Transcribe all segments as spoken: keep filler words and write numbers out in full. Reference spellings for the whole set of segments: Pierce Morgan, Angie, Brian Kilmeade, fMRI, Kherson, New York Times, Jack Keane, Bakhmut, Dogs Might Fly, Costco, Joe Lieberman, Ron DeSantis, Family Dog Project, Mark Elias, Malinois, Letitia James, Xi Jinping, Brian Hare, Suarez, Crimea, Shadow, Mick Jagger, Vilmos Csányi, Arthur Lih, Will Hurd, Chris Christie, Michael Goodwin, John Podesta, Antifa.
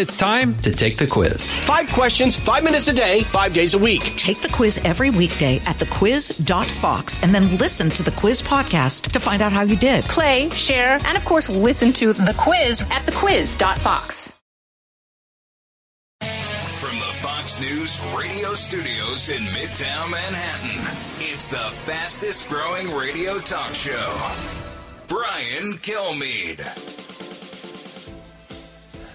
It's time to take the quiz. Five questions, five minutes a day, five days a week. Take the quiz every weekday at the quiz dot fox and then listen to the quiz podcast to find out how you did. Play, share, and of course, listen to the quiz at the quiz dot fox. Fox News radio studios in Midtown Manhattan. It's the fastest growing radio talk show. Brian Kilmeade.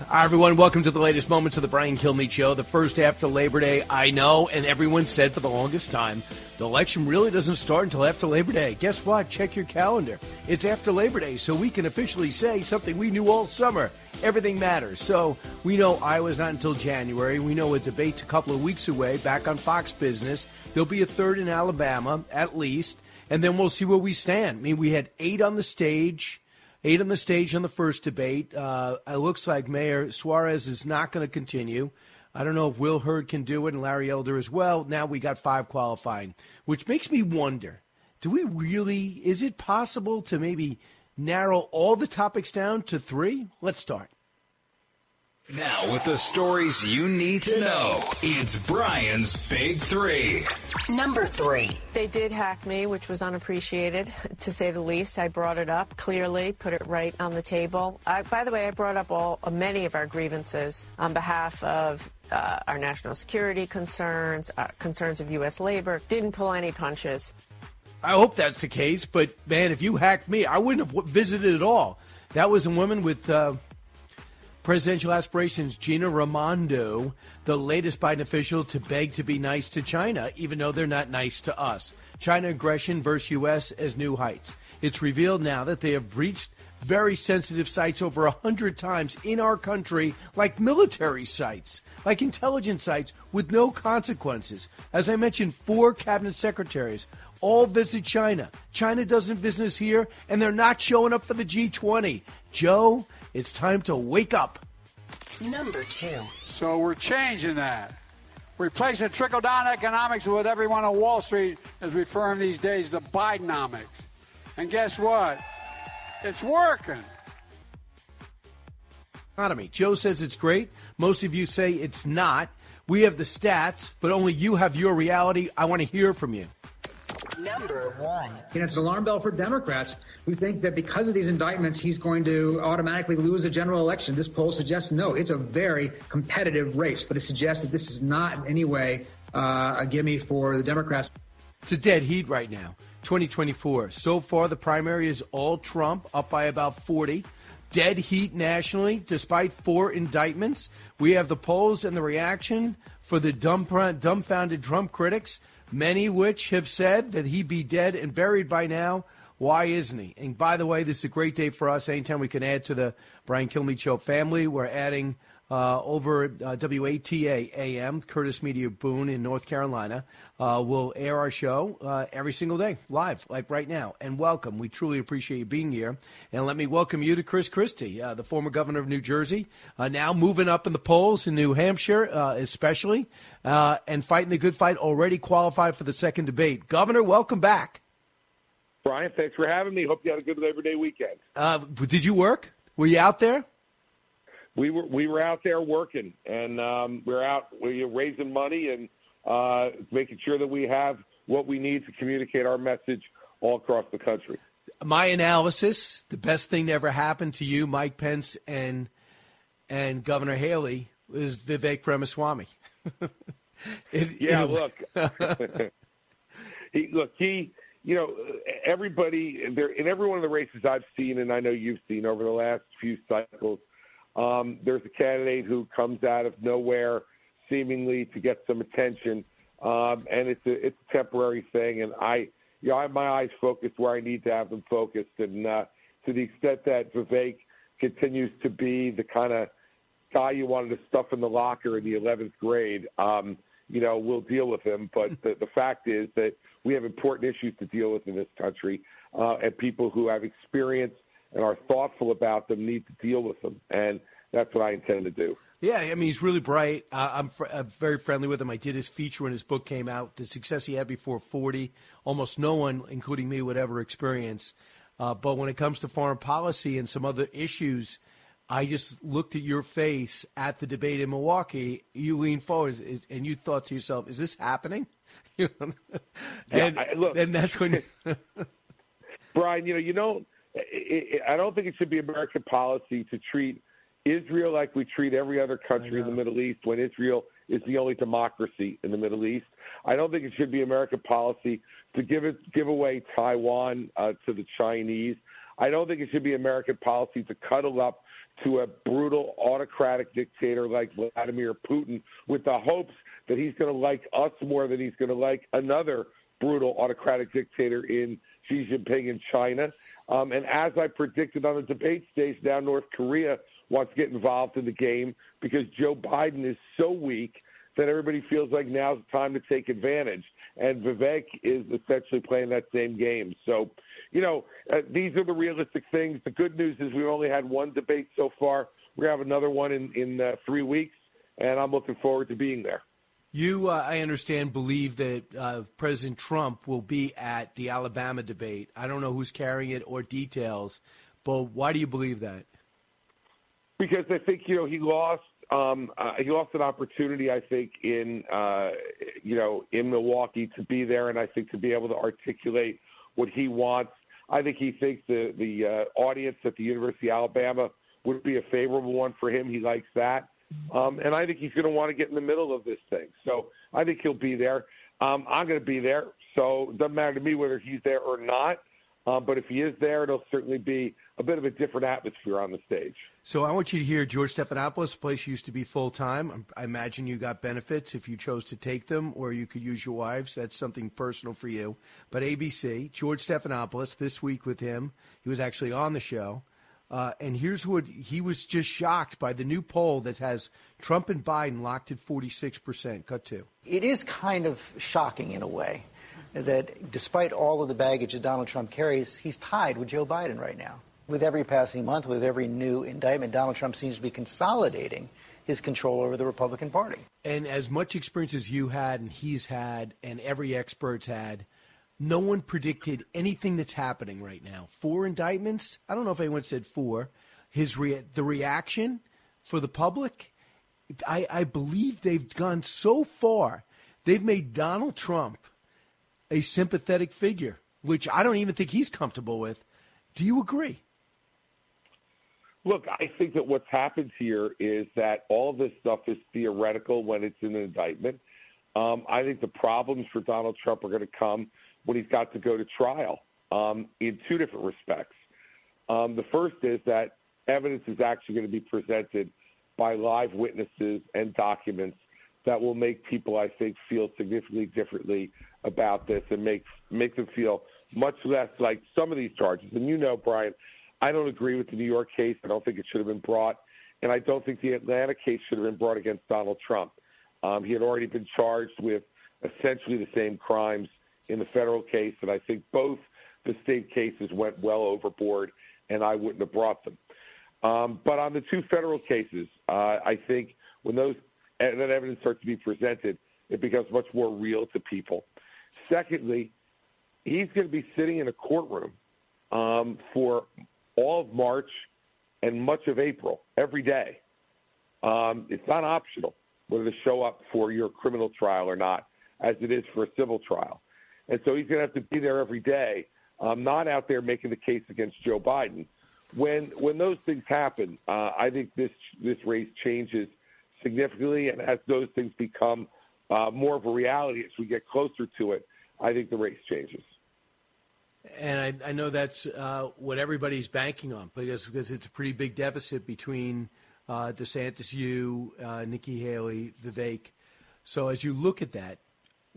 Hi, everyone. Welcome to the latest moments of the Brian Kilmeade Show. The first after Labor Day, I know, and everyone said for the longest time, the election really doesn't start until after Labor Day. Guess what? Check your calendar. It's after Labor Day, so we can officially say something we knew all summer. Everything matters. So we know Iowa's not until January. We know a debate's a couple of weeks away, back on Fox Business. There'll be a third in Alabama, at least, and then we'll see where we stand. I mean, we had eight on the stage, eight on the stage on the first debate. Uh, it looks like Mayor Suarez is not going to continue. I don't know if Will Hurd can do it and Larry Elder as well. Now we got five qualifying, which makes me wonder, do we really, is it possible to maybe narrow all the topics down to three? Let's start. Now with the stories you need to know, it's Brian's Big Three. Number three. They did hack me, which was unappreciated, to say the least. I brought it up clearly, put it right on the table. I, by the way, I brought up all uh, many of our grievances on behalf of uh, our national security concerns, uh, concerns of U S labor. Didn't pull any punches. I hope that's the case, but, man, if you hacked me, I wouldn't have visited at all. That was a woman with... Uh, presidential aspirations, Gina Raimondo, the latest Biden official to beg to be nice to China, even though they're not nice to us. China aggression versus U S as new heights. It's revealed now that they have breached very sensitive sites over one hundred times in our country, like military sites, like intelligence sites, with no consequences. As I mentioned, four cabinet secretaries all visit China. China doesn't business here, and they're not showing up for the G twenty. Joe, it's time to wake up. Number two. So we're changing that. Replacing trickle-down economics with what everyone on Wall Street is referring these days to Bidenomics. And guess what? It's working. Economy. Joe says it's great. Most of you say it's not. We have the stats, but only you have your reality. I want to hear from you. Number one. You know, it's an alarm bell for Democrats who think that because of these indictments, he's going to automatically lose a general election. This poll suggests no. It's a very competitive race, but it suggests that this is not in any way uh, a gimme for the Democrats. It's a dead heat right now. twenty twenty-four. So far, the primary is all Trump, up by about forty. Dead heat nationally, despite four indictments. We have the polls and the reaction for the dumb, dumbfounded Trump critics, many which have said that he'd be dead and buried by now. Why isn't he? And by the way, this is a great day for us. Anytime we can add to the Brian Kilmeade Show family, we're adding uh, over uh, W A T A A M, Curtis Media Boone in North Carolina. Uh, we'll air our show uh, every single day, live, like right now. And welcome. We truly appreciate you being here. And let me welcome you to Chris Christie, uh, the former governor of New Jersey, uh, now moving up in the polls in New Hampshire uh, especially, uh, and fighting the good fight, already qualified for the second debate. Governor, welcome back. Brian, thanks for having me. Hope you had a good Labor Day weekend. Uh, did you work? Were you out there? We were we were out there working, and um, we're out we we're raising money and uh, making sure that we have what we need to communicate our message all across the country. My analysis, the best thing that ever happened to you, Mike Pence, and and Governor Haley, is Vivek Ramaswamy. it, yeah, it, look. he, look, he... You know, everybody there in every one of the races I've seen, and I know you've seen over the last few cycles, um, there's a candidate who comes out of nowhere, seemingly to get some attention, um, and it's a it's a temporary thing. And I, you know, I have my eyes focused where I need to have them focused, and uh, to the extent that Vivek continues to be the kind of guy you wanted to stuff in the locker in the eleventh grade. Um, You know, we'll deal with him. But the, the fact is that we have important issues to deal with in this country, uh, and people who have experience and are thoughtful about them need to deal with them. And that's what I intend to do. Yeah, I mean, he's really bright. Uh, I'm, fr- I'm very friendly with him. I did his feature when his book came out, the success he had before forty. Almost no one, including me, would ever experience. Uh, but when it comes to foreign policy and some other issues, I just looked at your face at the debate in Milwaukee. You leaned forward and you thought to yourself, is this happening? and yeah, I, look, and that's when you Brian, you know, you don't, it, it, I don't think it should be American policy to treat Israel like we treat every other country in the Middle East when Israel is the only democracy in the Middle East. I don't think it should be American policy to give it, give away Taiwan uh, to the Chinese. I don't think it should be American policy to cuddle up to a brutal autocratic dictator like Vladimir Putin with the hopes that he's going to like us more than he's going to like another brutal autocratic dictator in Xi Jinping in China. Um, and as I predicted on the debate stage, now North Korea wants to get involved in the game because Joe Biden is so weak that everybody feels like now's the time to take advantage. And Vivek is essentially playing that same game. So, you know, uh, these are the realistic things. The good news is we've only had one debate so far. We're going to have another one in, in uh, three weeks, and I'm looking forward to being there. You, uh, I understand, believe that uh, President Trump will be at the Alabama debate. I don't know who's carrying it or details, but why do you believe that? Because I think, you know, he lost um, uh, he lost an opportunity, I think, in, uh, you know, in Milwaukee to be there and I think to be able to articulate what he wants. I think he thinks the, the uh, audience at the University of Alabama would be a favorable one for him. He likes that. Um, and I think he's going to want to get in the middle of this thing. So I think he'll be there. Um, I'm going to be there. So it doesn't matter to me whether he's there or not. Uh, but if he is there, it'll certainly be a bit of a different atmosphere on the stage. So I want you to hear George Stephanopoulos, the place used to be full-time. I imagine you got benefits if you chose to take them, or you could use your wives. That's something personal for you. But A B C, George Stephanopoulos, this week with him. He was actually on the show. Uh, and here's what he was just shocked by the new poll that has Trump and Biden locked at forty-six percent. Cut to. It is kind of shocking in a way that despite all of the baggage that Donald Trump carries, he's tied with Joe Biden right now. With every passing month, with every new indictment, Donald Trump seems to be consolidating his control over the Republican Party. And as much experience as you had and he's had and every expert's had, no one predicted anything that's happening right now. Four indictments. I don't know if anyone said four. His re- the reaction for the public, I, I believe they've gone so far. They've made Donald Trump a sympathetic figure, which I don't even think he's comfortable with. Do you agree? Look, I think that what's happened here is that all this stuff is theoretical when it's in an indictment. Um, I think the problems for Donald Trump are going to come when he's got to go to trial um, in two different respects. Um, the first is that evidence is actually going to be presented by live witnesses and documents that will make people, I think, feel significantly differently about this and make make them feel much less like some of these charges. And you know, Brian, I don't agree with the New York case. I don't think it should have been brought. And I don't think the Atlanta case should have been brought against Donald Trump. Um, he had already been charged with essentially the same crimes in the federal case, and I think both the state cases went well overboard, and I wouldn't have brought them. Um, but on the two federal cases, uh, I think when those and that evidence starts to be presented, it becomes much more real to people. Secondly, he's going to be sitting in a courtroom um, for all of March and much of April, every day. Um, it's not optional whether to show up for your criminal trial or not, as it is for a civil trial. And so he's going to have to be there every day, um, not out there making the case against Joe Biden. When when those things happen, uh, I think this this race changes significantly, and as those things become uh, more of a reality as we get closer to it, I think the race changes. And I, I know that's uh, what everybody's banking on, because, because it's a pretty big deficit between uh, DeSantis, you, uh, Nikki Haley, Vivek. So as you look at that,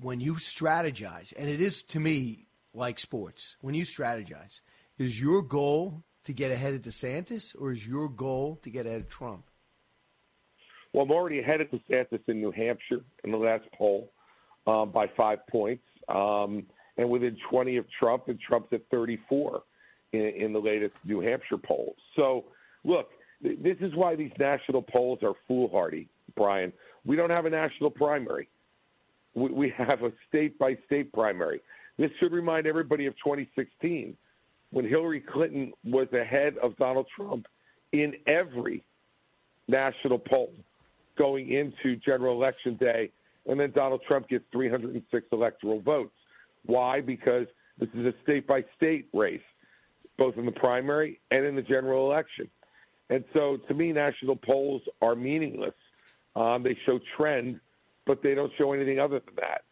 when you strategize, and it is to me like sports, when you strategize, is your goal to get ahead of DeSantis or is your goal to get ahead of Trump? Well, I'm already ahead of DeSantis in New Hampshire in the last poll um, by five points um, and within twenty of Trump, and Trump's at thirty-four in, in the latest New Hampshire poll. So, look, th- this is why these national polls are foolhardy, Brian. We don't have a national primary. We, we have a state-by-state primary. This should remind everybody of twenty sixteen when Hillary Clinton was ahead of Donald Trump in every national poll going into general election day, and then Donald Trump gets three hundred six electoral votes. Why? Because this is a state-by-state race, both in the primary and in the general election. And so, to me, national polls are meaningless. Um, they show trend, but they don't show anything other than that.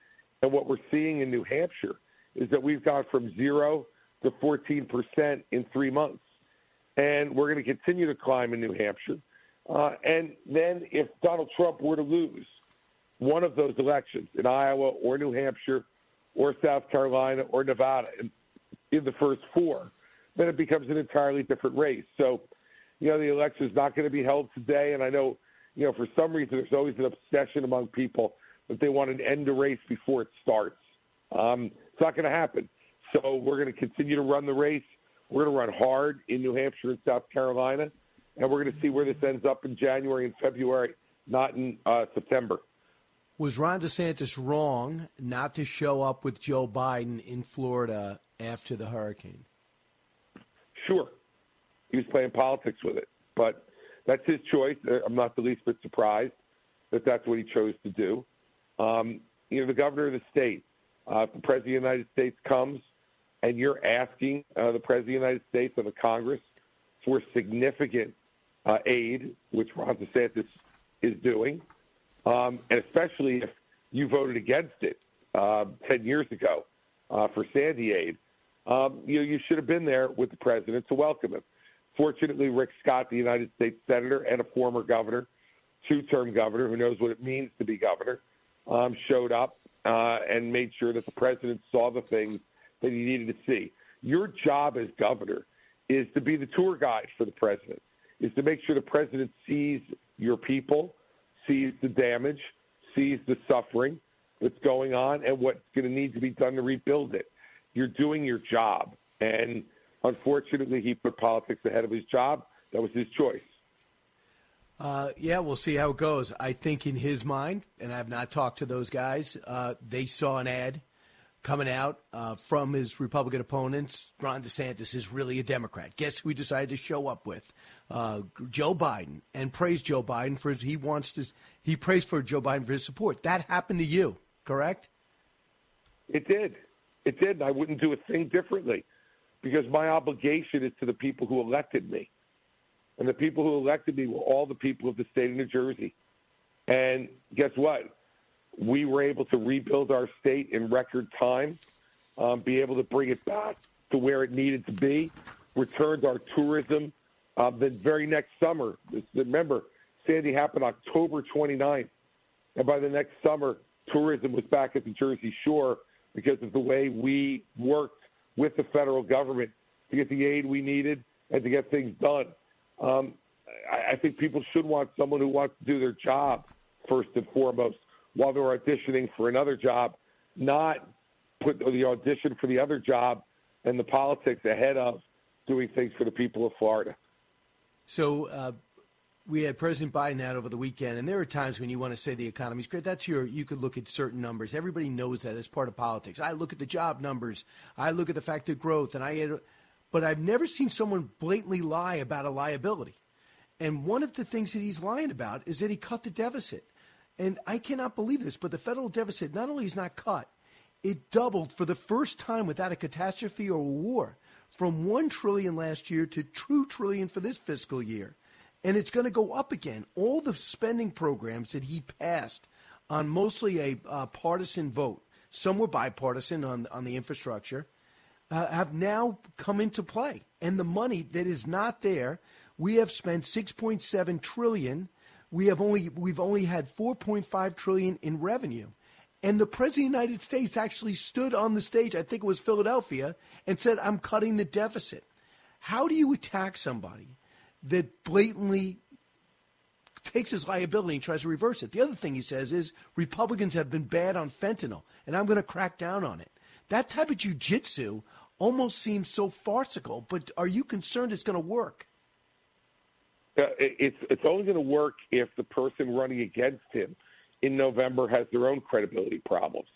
And what we're seeing in New Hampshire is that we've gone from zero to fourteen percent in three months. And we're going to continue to climb in New Hampshire. Uh, and then if Donald Trump were to lose one of those elections in Iowa or New Hampshire or South Carolina or Nevada in, in the first four, then it becomes an entirely different race. So, you know, the election is not going to be held today. And I know, you know, for some reason, there's always an obsession among people that they want an end to race before it starts. Um, it's not going to happen. So we're going to continue to run the race. We're going to run hard in New Hampshire and South Carolina, and we're going to see where this ends up in January and February, not in uh, September. Was Ron DeSantis wrong not to show up with Joe Biden in Florida after the hurricane? Sure. He was playing politics with it, but that's his choice. I'm not the least bit surprised that that's what he chose to do. Um, you know, the governor of the state, uh, if the president of the United States comes and you're asking uh, the president of the United States and the Congress for significant uh, aid, which Ron DeSantis is doing, um, and especially if you voted against it uh, ten years ago uh, for Sandy aid, um, you know, you should have been there with the president to welcome him. Fortunately, Rick Scott, the United States senator and a former governor, two-term governor who knows what it means to be governor, Um, showed up uh, and made sure that the president saw the things that he needed to see. Your job as governor is to be the tour guide for the president, is to make sure the president sees your people, sees the damage, sees the suffering that's going on and what's going to need to be done to rebuild it. You're doing your job. And unfortunately, he put politics ahead of his job. That was his choice. Uh, yeah, we'll see how it goes. I think in his mind, and I have not talked to those guys, uh, they saw an ad coming out uh, from his Republican opponents. Ron DeSantis is really a Democrat. Guess who he decided to show up with? Uh, Joe Biden, and praise Joe Biden for his, he wants to. He praised for Joe Biden for his support. That happened to you, correct? It did. It did. I wouldn't do a thing differently because my obligation is to the people who elected me. And the people who elected me were all the people of the state of New Jersey. And guess what? We were able to rebuild our state in record time, um, be able to bring it back to where it needed to be, returned our tourism. Uh, the very next summer, remember, Sandy happened October twenty-ninth. And by the next summer, tourism was back at the Jersey Shore because of the way we worked with the federal government to get the aid we needed and to get things done. Um, I think people should want someone who wants to do their job first and foremost while they're auditioning for another job, not put the audition for the other job and the politics ahead of doing things for the people of Florida. So uh, we had President Biden out over the weekend, and there are times when you want to say the economy's great. That's your, you could look at certain numbers. Everybody knows that as part of politics. I look at the job numbers. I look at the fact of growth, and I – but I've never seen someone blatantly lie about a liability. And one of the things that he's lying about is that he cut the deficit. And I cannot believe this, but the federal deficit not only is not cut, it doubled for the first time without a catastrophe or a war from one trillion dollars last year to two trillion dollars for this fiscal year. And it's going to go up again. All the spending programs that he passed on mostly a uh, partisan vote, some were bipartisan on, on the infrastructure, Uh, have now come into play. And the money that is not there, we have spent six point seven trillion dollars. We have only, we've only had four point five trillion dollars in revenue. And the President of the United States actually stood on the stage, I think it was Philadelphia, and said, I'm cutting the deficit. How do you attack somebody that blatantly takes his liability and tries to reverse it? The other thing he says is Republicans have been bad on fentanyl, and I'm going to crack down on it. That type of jiu-jitsu almost seems so farcical, but are you concerned it's going to work? Uh, it's, it's only going to work if the person running against him in November has their own credibility problems.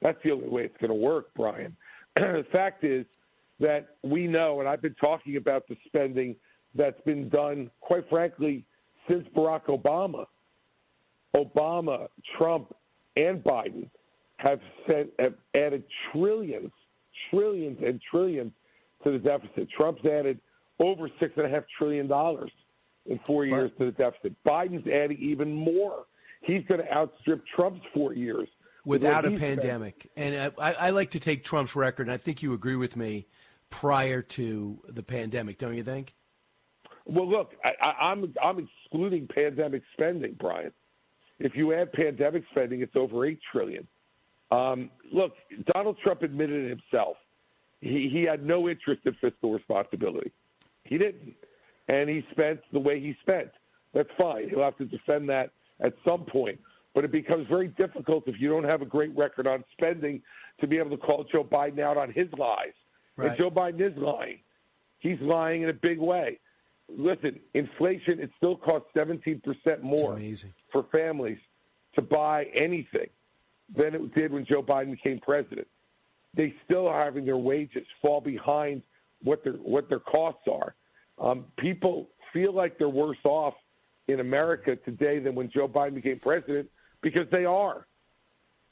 That's the only way it's going to work, Brian. The fact is that we know, and I've been talking about the spending that's been done, quite frankly, since Barack Obama. Obama, Trump, and Biden have sent have added trillions, trillions, and trillions to the deficit. Trump's added over six and a half trillion dollars in four years to the deficit. Biden's adding even more. He's going to outstrip Trump's four years without a pandemic. And I, I like to take Trump's record, and I think you agree with me, prior to the pandemic, don't you think? Well, look, I, I, I'm I'm excluding pandemic spending, Brian. If you add pandemic spending, it's over eight trillion dollars. Um, look, Donald Trump admitted it himself. He, he had no interest in fiscal responsibility. He didn't. And he spent the way he spent. That's fine. He'll have to defend that at some point. But it becomes very difficult if you don't have a great record on spending to be able to call Joe Biden out on his lies. Right. And Joe Biden is lying. He's lying in a big way. Listen, inflation, it still costs seventeen percent more for families to buy anything than it did when Joe Biden became president. They still are having their wages fall behind what their what their costs are. Um, people feel like they're worse off in America today than when Joe Biden became president because they are.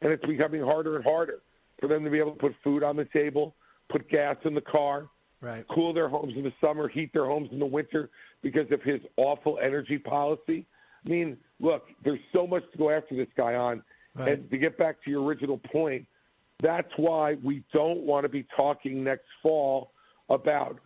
And it's becoming harder and harder for them to be able to put food on the table, put gas in the car, right, cool their homes in the summer, heat their homes in the winter because of his awful energy policy. I mean, look, there's so much to go after this guy on. Right. And to get back to your original point, that's why we don't want to be talking next fall about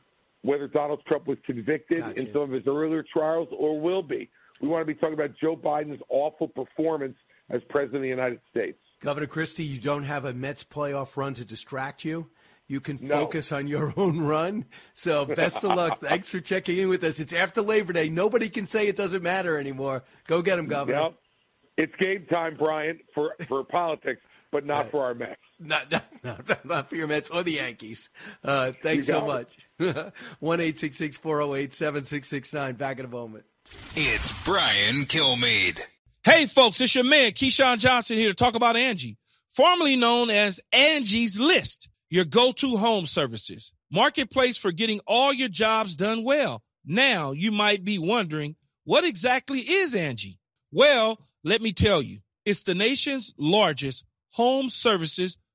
whether Donald Trump was convicted gotcha. in some of his earlier trials or will be. We want to be talking about Joe Biden's awful performance as president of the United States. Governor Christie, you don't have a Mets playoff run to distract you. You can focus no. on your own run. So best of luck. Thanks for checking in with us. It's after Labor Day. Nobody can say it doesn't matter anymore. Go get him, Governor. Yep. It's game time, Brian, for, for politics, but not right. for our Mets. Not, not, not, not for your Mets or the Yankees. Uh, thanks so much. one eight six six, four oh eight, seven six six nine. Back in a moment. It's Brian Kilmeade. Hey, folks, it's your man, Keyshawn Johnson, here to talk about Angie, formerly known as Angie's List. Your go-to home services, marketplace for getting all your jobs done well. Now, you might be wondering, what exactly is Angie? Well, let me tell you, it's the nation's largest home services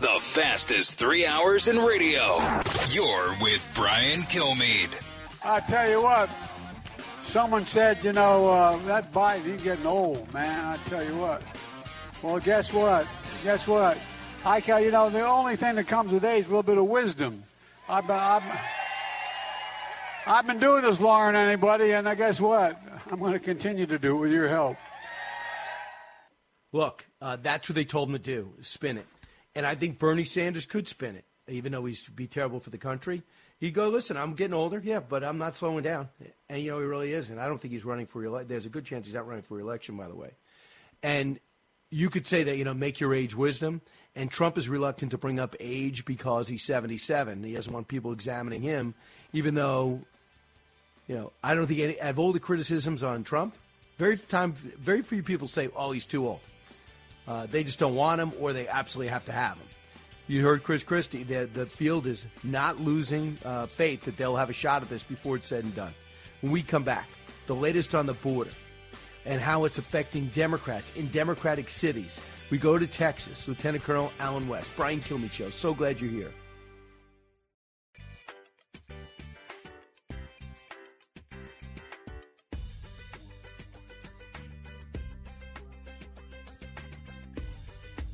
The fastest three hours in radio. You're with Brian Kilmeade. I tell you what, someone said, you know, uh, that Biden, he's getting old, man. I tell you what. Well, guess what? Guess what? I tell you, know, the only thing that comes with age is a little bit of wisdom. I've been, I've, I've been doing this longer than anybody, and I guess what? I'm going to continue to do it with your help. Look, uh, that's what they told him to do, spin it. And I think Bernie Sanders could spin it, even though he's be terrible for the country. He'd go, listen, I'm getting older, yeah, but I'm not slowing down. And, you know, he really isn't. I don't think he's running for reelection. There's a good chance he's not running for reelection, by the way. And you could say that, you know, make your age wisdom. And Trump is reluctant to bring up age because he's seventy-seven. He doesn't want people examining him, even though... You know, I don't think any of all the criticisms on Trump, very time, very few people say, oh, he's too old. Uh, they just don't want him, or they absolutely have to have him. You heard Chris Christie. The, the field is not losing uh, faith that they'll have a shot at this before it's said and done. When we come back, the latest on the border and how it's affecting Democrats in Democratic cities. We go to Texas. Lieutenant Colonel Allen West, Brian Kilmeade Show. So glad you're here.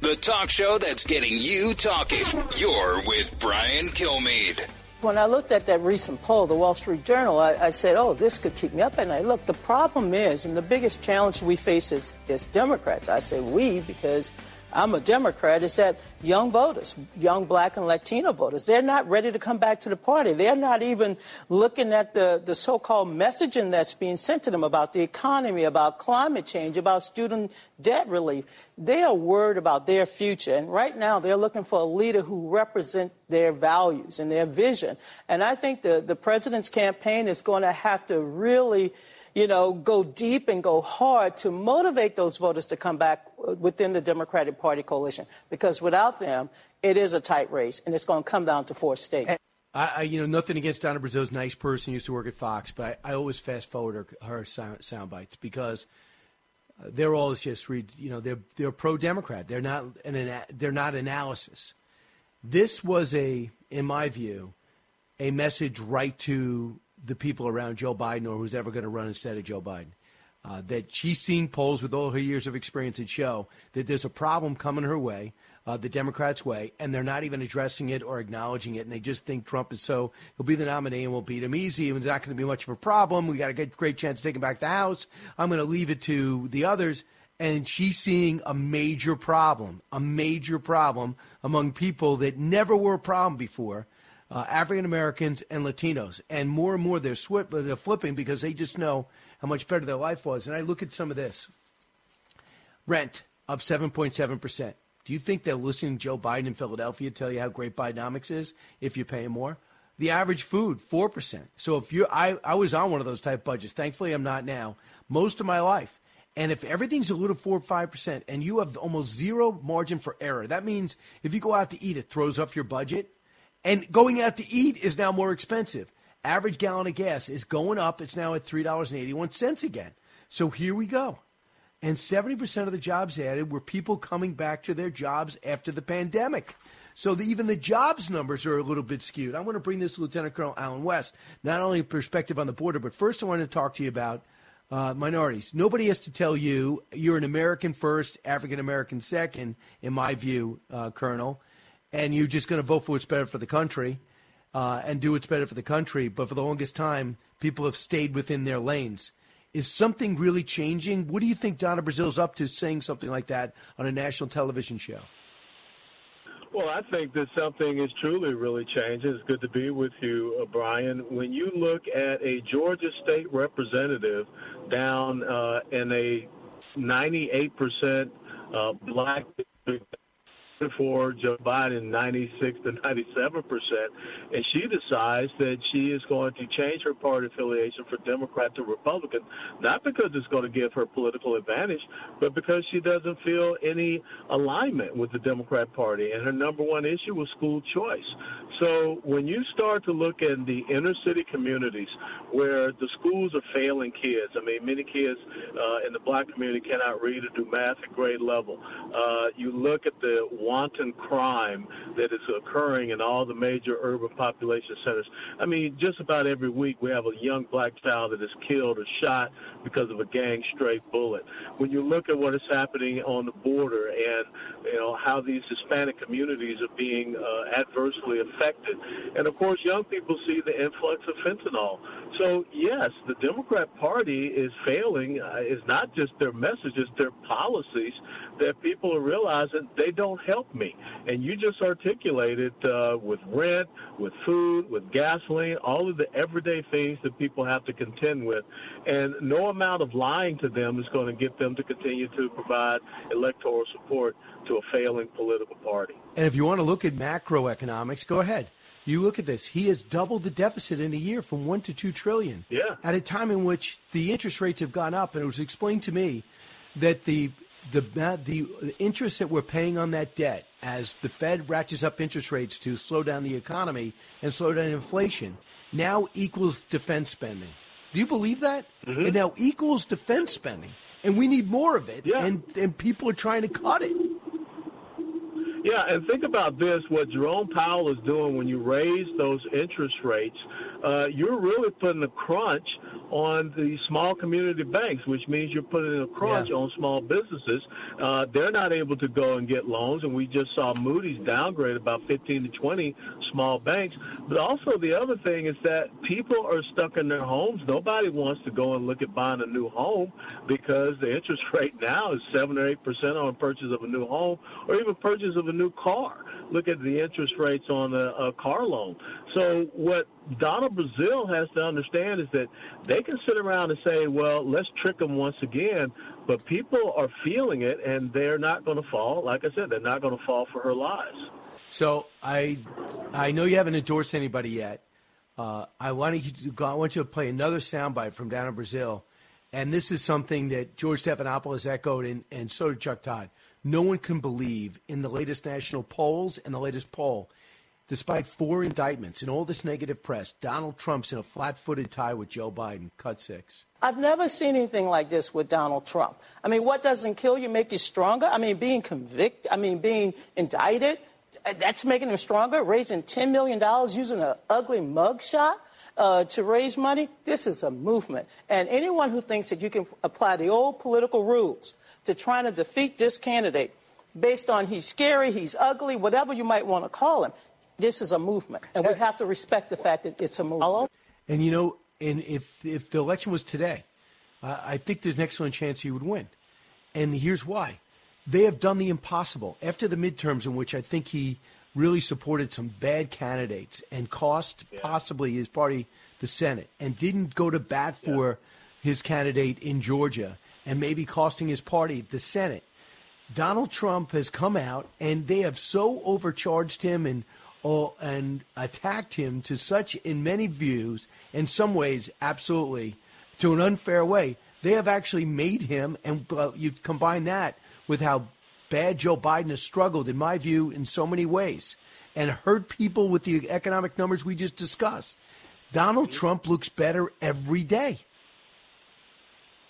The talk show that's getting you talking. You're with Brian Kilmeade. When I looked at that recent poll, the Wall Street Journal, I, I said, oh, this could keep me up at night. Look, the problem is, and the biggest challenge we face is, is Democrats. I say we because I'm a Democrat. Is that young voters, young black and Latino voters. They're not ready to come back to the party. They're not even looking at the, the so-called messaging that's being sent to them about the economy, about climate change, about student debt relief. They are worried about their future. And right now, they're looking for a leader who represents their values and their vision. And I think the, the president's campaign is going to have to really, you know, go deep and go hard to motivate those voters to come back within the Democratic Party coalition. Because without them, it is a tight race, and it's going to come down to four states. I, I, you know, nothing against Donna Brazile's nice person, used to work at Fox, but I, I always fast forward her, her sound, sound bites because they're all just read, you know, they're they're pro-Democrat. They're not an, an they're not analysis. This was a, in my view, a message right to the people around Joe Biden or who's ever going to run instead of Joe Biden. Uh, that she's seen polls with all her years of experience that show that there's a problem coming her way, uh, the Democrats' way, and they're not even addressing it or acknowledging it. And they just think Trump is so, he'll be the nominee and we'll beat him easy. And it's not going to be much of a problem. We got a good, great chance of taking back the House. I'm going to leave it to the others. And she's seeing a major problem, a major problem among people that never were a problem before. Uh, African-Americans and Latinos. And more and more they're, sw- they're flipping because they just know how much better their life was. And I look at some of this. Rent up seven point seven percent. Do you think they're listening to Joe Biden in Philadelphia tell you how great Bidenomics is if you're paying more? The average food, four percent. So if you're, I, I was on one of those type budgets. Thankfully, I'm not now. Most of my life. And if everything's a little four or five percent and you have almost zero margin for error, that means if you go out to eat, it throws off your budget. And going out to eat is now more expensive. Average gallon of gas is going up. It's now at three dollars and eighty-one cents again. So here we go. And seventy percent of the jobs added were people coming back to their jobs after the pandemic. So the, even the jobs numbers are a little bit skewed. I want to bring this to Lieutenant Colonel Allen West, not only perspective on the border, but first I want to talk to you about uh, minorities. Nobody has to tell you you're an American first, African-American second, in my view, uh, Colonel. And you're just going to vote for what's better for the country uh, and do what's better for the country. But for the longest time, people have stayed within their lanes. Is something really changing? What do you think Donna Brazile's up to saying something like that on a national television show? Well, I think that something is truly really changing. It's good to be with you, Brian. When you look at a Georgia state representative down uh, in a ninety-eight percent uh, black for Joe Biden, ninety-six to ninety-seven percent, and she decides that she is going to change her party affiliation from Democrat to Republican, not because it's going to give her political advantage, but because she doesn't feel any alignment with the Democrat Party, and her number one issue was school choice. So when you start to look at the inner city communities where the schools are failing kids, I mean, many kids uh, in the black community cannot read or do math at grade level. Uh, you look at the wanton crime that is occurring in all the major urban population centers. I mean, just about every week we have a young black child that is killed or shot because of a gang stray bullet. When you look at what is happening on the border and, you know, how these Hispanic communities are being uh, adversely affected. And, of course, young people see the influx of fentanyl. So, yes, the Democrat Party is failing. Uh, it's not just their messages, their policies that people are realizing they don't help. Me. And you just articulated uh, with rent, with food, with gasoline, all of the everyday things that people have to contend with. And no amount of lying to them is going to get them to continue to provide electoral support to a failing political party. And if you want to look at macroeconomics, go ahead. You look at this. He has doubled the deficit in a year from one to two trillion. Yeah. At a time in which the interest rates have gone up. And it was explained to me that the the the interest that we're paying on that debt, as the Fed ratchets up interest rates to slow down the economy and slow down inflation, now equals defense spending. Do you believe that? Mm-hmm. It now equals defense spending, and we need more of it, yeah. and, and people are trying to cut it. Yeah, and think about this, what Jerome Powell is doing when you raise those interest rates, uh, you're really putting a crunch on the small community banks, which means you're putting a crunch yeah. on small businesses. Uh, they're not able to go and get loans, and we just saw Moody's downgrade about fifteen to twenty small banks. But also the other thing is that people are stuck in their homes. Nobody wants to go and look at buying a new home because the interest rate now is seven or eight percent on purchase of a new home or even purchase of a new car. Look at the interest rates on a, a car loan. So what Donna Brazile has to understand is that they can sit around and say, well, let's trick them once again, but people are feeling it, and they're not going to fall. Like I said, they're not going to fall for her lies. So I I know you haven't endorsed anybody yet. Uh, I, want you to, I want you to play another soundbite from Donna Brazile, and this is something that George Stephanopoulos echoed, and, and so did Chuck Todd. No one can believe in the latest national polls and the latest poll. Despite four indictments and all this negative press, Donald Trump's in a flat-footed tie with Joe Biden. Cut six. I've never seen anything like this with Donald Trump. I mean, what doesn't kill you make you stronger? I mean, being convicted, I mean, being indicted, that's making him stronger, raising ten million dollars using an ugly mugshot. Uh, to raise money, this is a movement. And anyone who thinks that you can apply the old political rules to trying to defeat this candidate based on he's scary, he's ugly, whatever you might want to call him, this is a movement. And we have to respect the fact that it's a movement. And, you know, and if, if the election was today, uh, I think there's an excellent chance he would win. And here's why. They have done the impossible. After the midterms, in which I think he really supported some bad candidates and cost yeah. possibly his party the Senate, and didn't go to bat for yeah. his candidate in Georgia and maybe costing his party the Senate. Donald Trump has come out, and they have so overcharged him and oh, and attacked him to such, in many views, in some ways, absolutely, to an unfair way. They have actually made him, and uh, you combine that with how bad Joe Biden has struggled, in my view, in so many ways, and hurt people with the economic numbers we just discussed. Donald Trump looks better every day.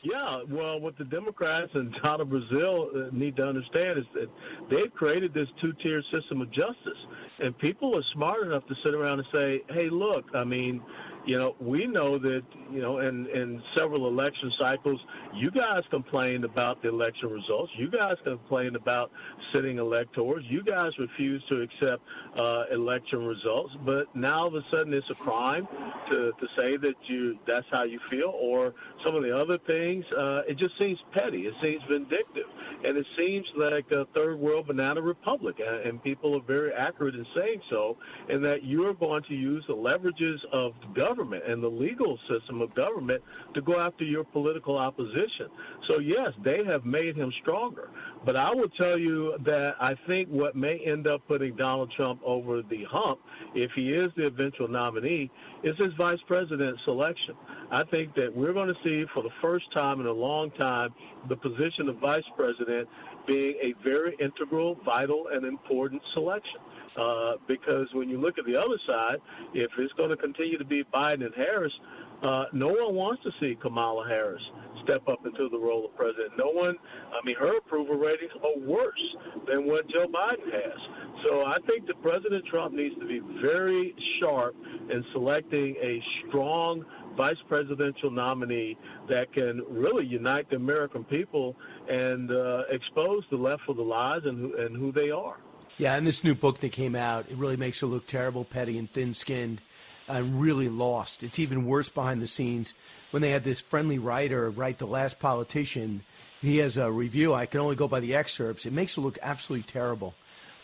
Yeah, well, what the Democrats and Donna Brazile need to understand is that they've created this two-tier system of justice, and people are smart enough to sit around and say, hey, look, I mean, you know, we know that, you know, in, in several election cycles, you guys complained about the election results. You guys complained about sitting electors. You guys refused to accept uh, election results. But now all of a sudden it's a crime to, to say that you that's how you feel, or some of the other things. Uh, it just seems petty. It seems vindictive. And it seems like a third world banana republic. And, and people are very accurate in saying so, and that you're going to use the leverages of the government. government and the legal system of government to go after your political opposition. So, yes, they have made him stronger. But I will tell you that I think what may end up putting Donald Trump over the hump, if he is the eventual nominee, is his vice president selection. I think that we're going to see for the first time in a long time the position of vice president being a very integral, vital, and important selection. Uh, because when you look at the other side, if it's going to continue to be Biden and Harris, uh, no one wants to see Kamala Harris step up into the role of president. No one, I mean, her approval ratings are worse than what Joe Biden has. So I think that President Trump needs to be very sharp in selecting a strong vice presidential nominee that can really unite the American people and uh, expose the left for the lies and who, and who they are. Yeah, and this new book that came out, it really makes her look terrible, petty, and thin-skinned, and really lost. It's even worse behind the scenes. When they had this friendly writer write The Last Politician, he has a review. I can only go by the excerpts. It makes her look absolutely terrible.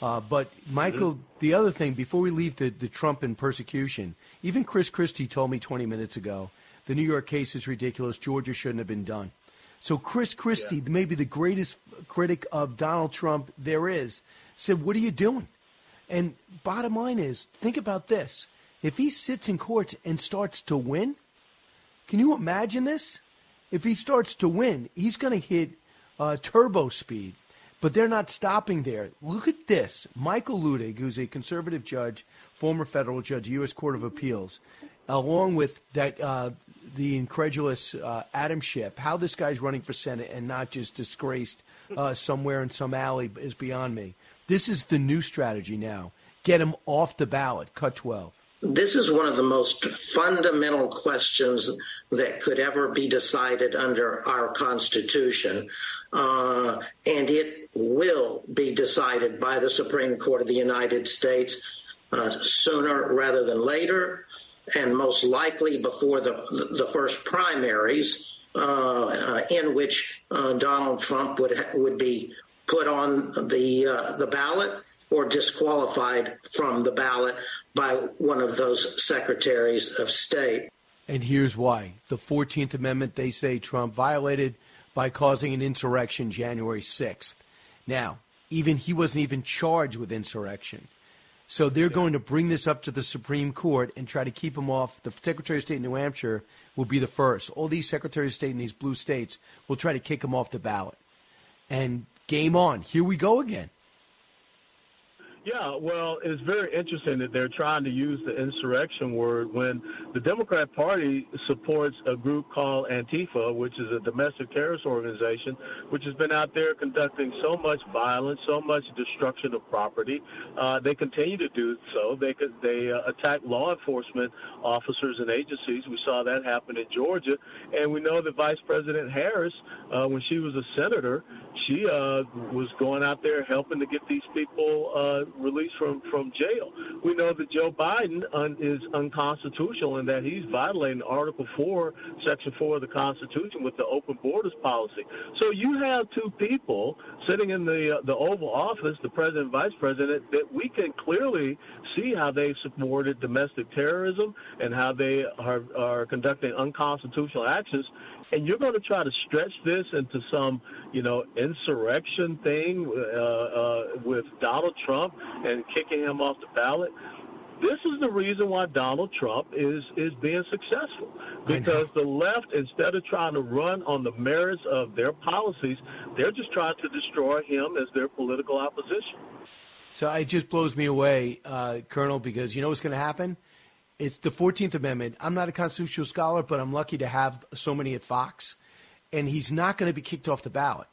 Uh, but, Michael, mm-hmm. the other thing, before we leave the, the Trump and persecution, even Chris Christie told me twenty minutes ago, the New York case is ridiculous. Georgia shouldn't have been done. So Chris Christie, yeah. maybe the greatest critic of Donald Trump there is, said, what are you doing? And bottom line is, think about this. If he sits in court and starts to win, can you imagine this? If he starts to win, he's going to hit uh, turbo speed. But they're not stopping there. Look at this. Michael Luttig, who's a conservative judge, former federal judge, U S Court of Appeals, along with that uh, the incredulous uh, Adam Schiff, how this guy's running for Senate and not just disgraced uh, somewhere in some alley is beyond me. This is the new strategy now. Get him off the ballot. Cut twelve. This is one of the most fundamental questions that could ever be decided under our Constitution, uh, and it will be decided by the Supreme Court of the United States uh, sooner rather than later, and most likely before the, the first primaries uh, uh, in which uh, Donald Trump would would be put on the uh, the ballot or disqualified from the ballot by one of those secretaries of state. And here's why. The fourteenth Amendment, they say Trump violated by causing an insurrection January sixth. Now, even he wasn't even charged with insurrection. So they're yeah. going to bring this up to the Supreme Court and try to keep him off. The Secretary of State in New Hampshire will be the first. All these Secretaries of State in these blue states will try to kick him off the ballot. And game on. Here we go again. Yeah, well, it's very interesting that they're trying to use the insurrection word when the Democrat Party supports a group called Antifa, which is a domestic terrorist organization, which has been out there conducting so much violence, so much destruction of property. Uh, they continue to do so. They could, they uh, attack law enforcement officers and agencies. We saw that happen in Georgia. And we know that Vice President Harris, uh, when she was a senator, she uh, was going out there helping to get these people uh, released from, from jail. We know that Joe Biden un- is unconstitutional in that he's violating Article four, Section four of the Constitution with the open borders policy. So you have two people sitting in the, uh, the Oval Office, the president and vice president, that we can clearly see how they supported domestic terrorism and how they are, are conducting unconstitutional actions. And you're going to try to stretch this into some, you know, insurrection thing uh, uh, with Donald Trump and kicking him off the ballot. This is the reason why Donald Trump is, is being successful, because the left, instead of trying to run on the merits of their policies, they're just trying to destroy him as their political opposition. So it just blows me away, uh, Colonel, because you know what's going to happen? It's the fourteenth Amendment. I'm not a constitutional scholar, but I'm lucky to have so many at Fox. And he's not going to be kicked off the ballot.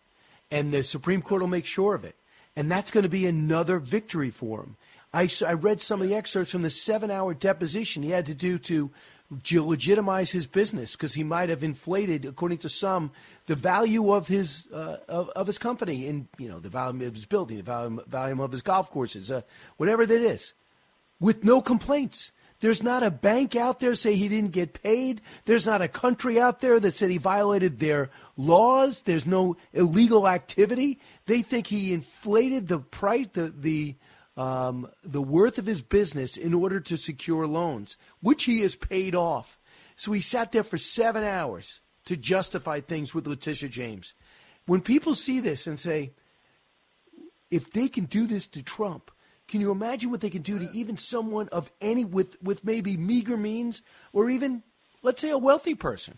And the Supreme Court will make sure of it. And that's going to be another victory for him. I, I read some of the excerpts from the seven-hour deposition he had to do to legitimize his business, because he might have inflated, according to some, the value of his uh, of, of his company, and you know, the value of his building, the value, value of his golf courses, uh, whatever that is, with no complaints. There's not a bank out there say he didn't get paid. There's not a country out there that said he violated their laws. There's no illegal activity. They think he inflated the price, the the um, the worth of his business in order to secure loans, which he has paid off. So he sat there for seven hours to justify things with Letitia James. When people see this and say, if they can do this to Trump, can you imagine what they can do to even someone of any with, with maybe meager means, or even, let's say, a wealthy person?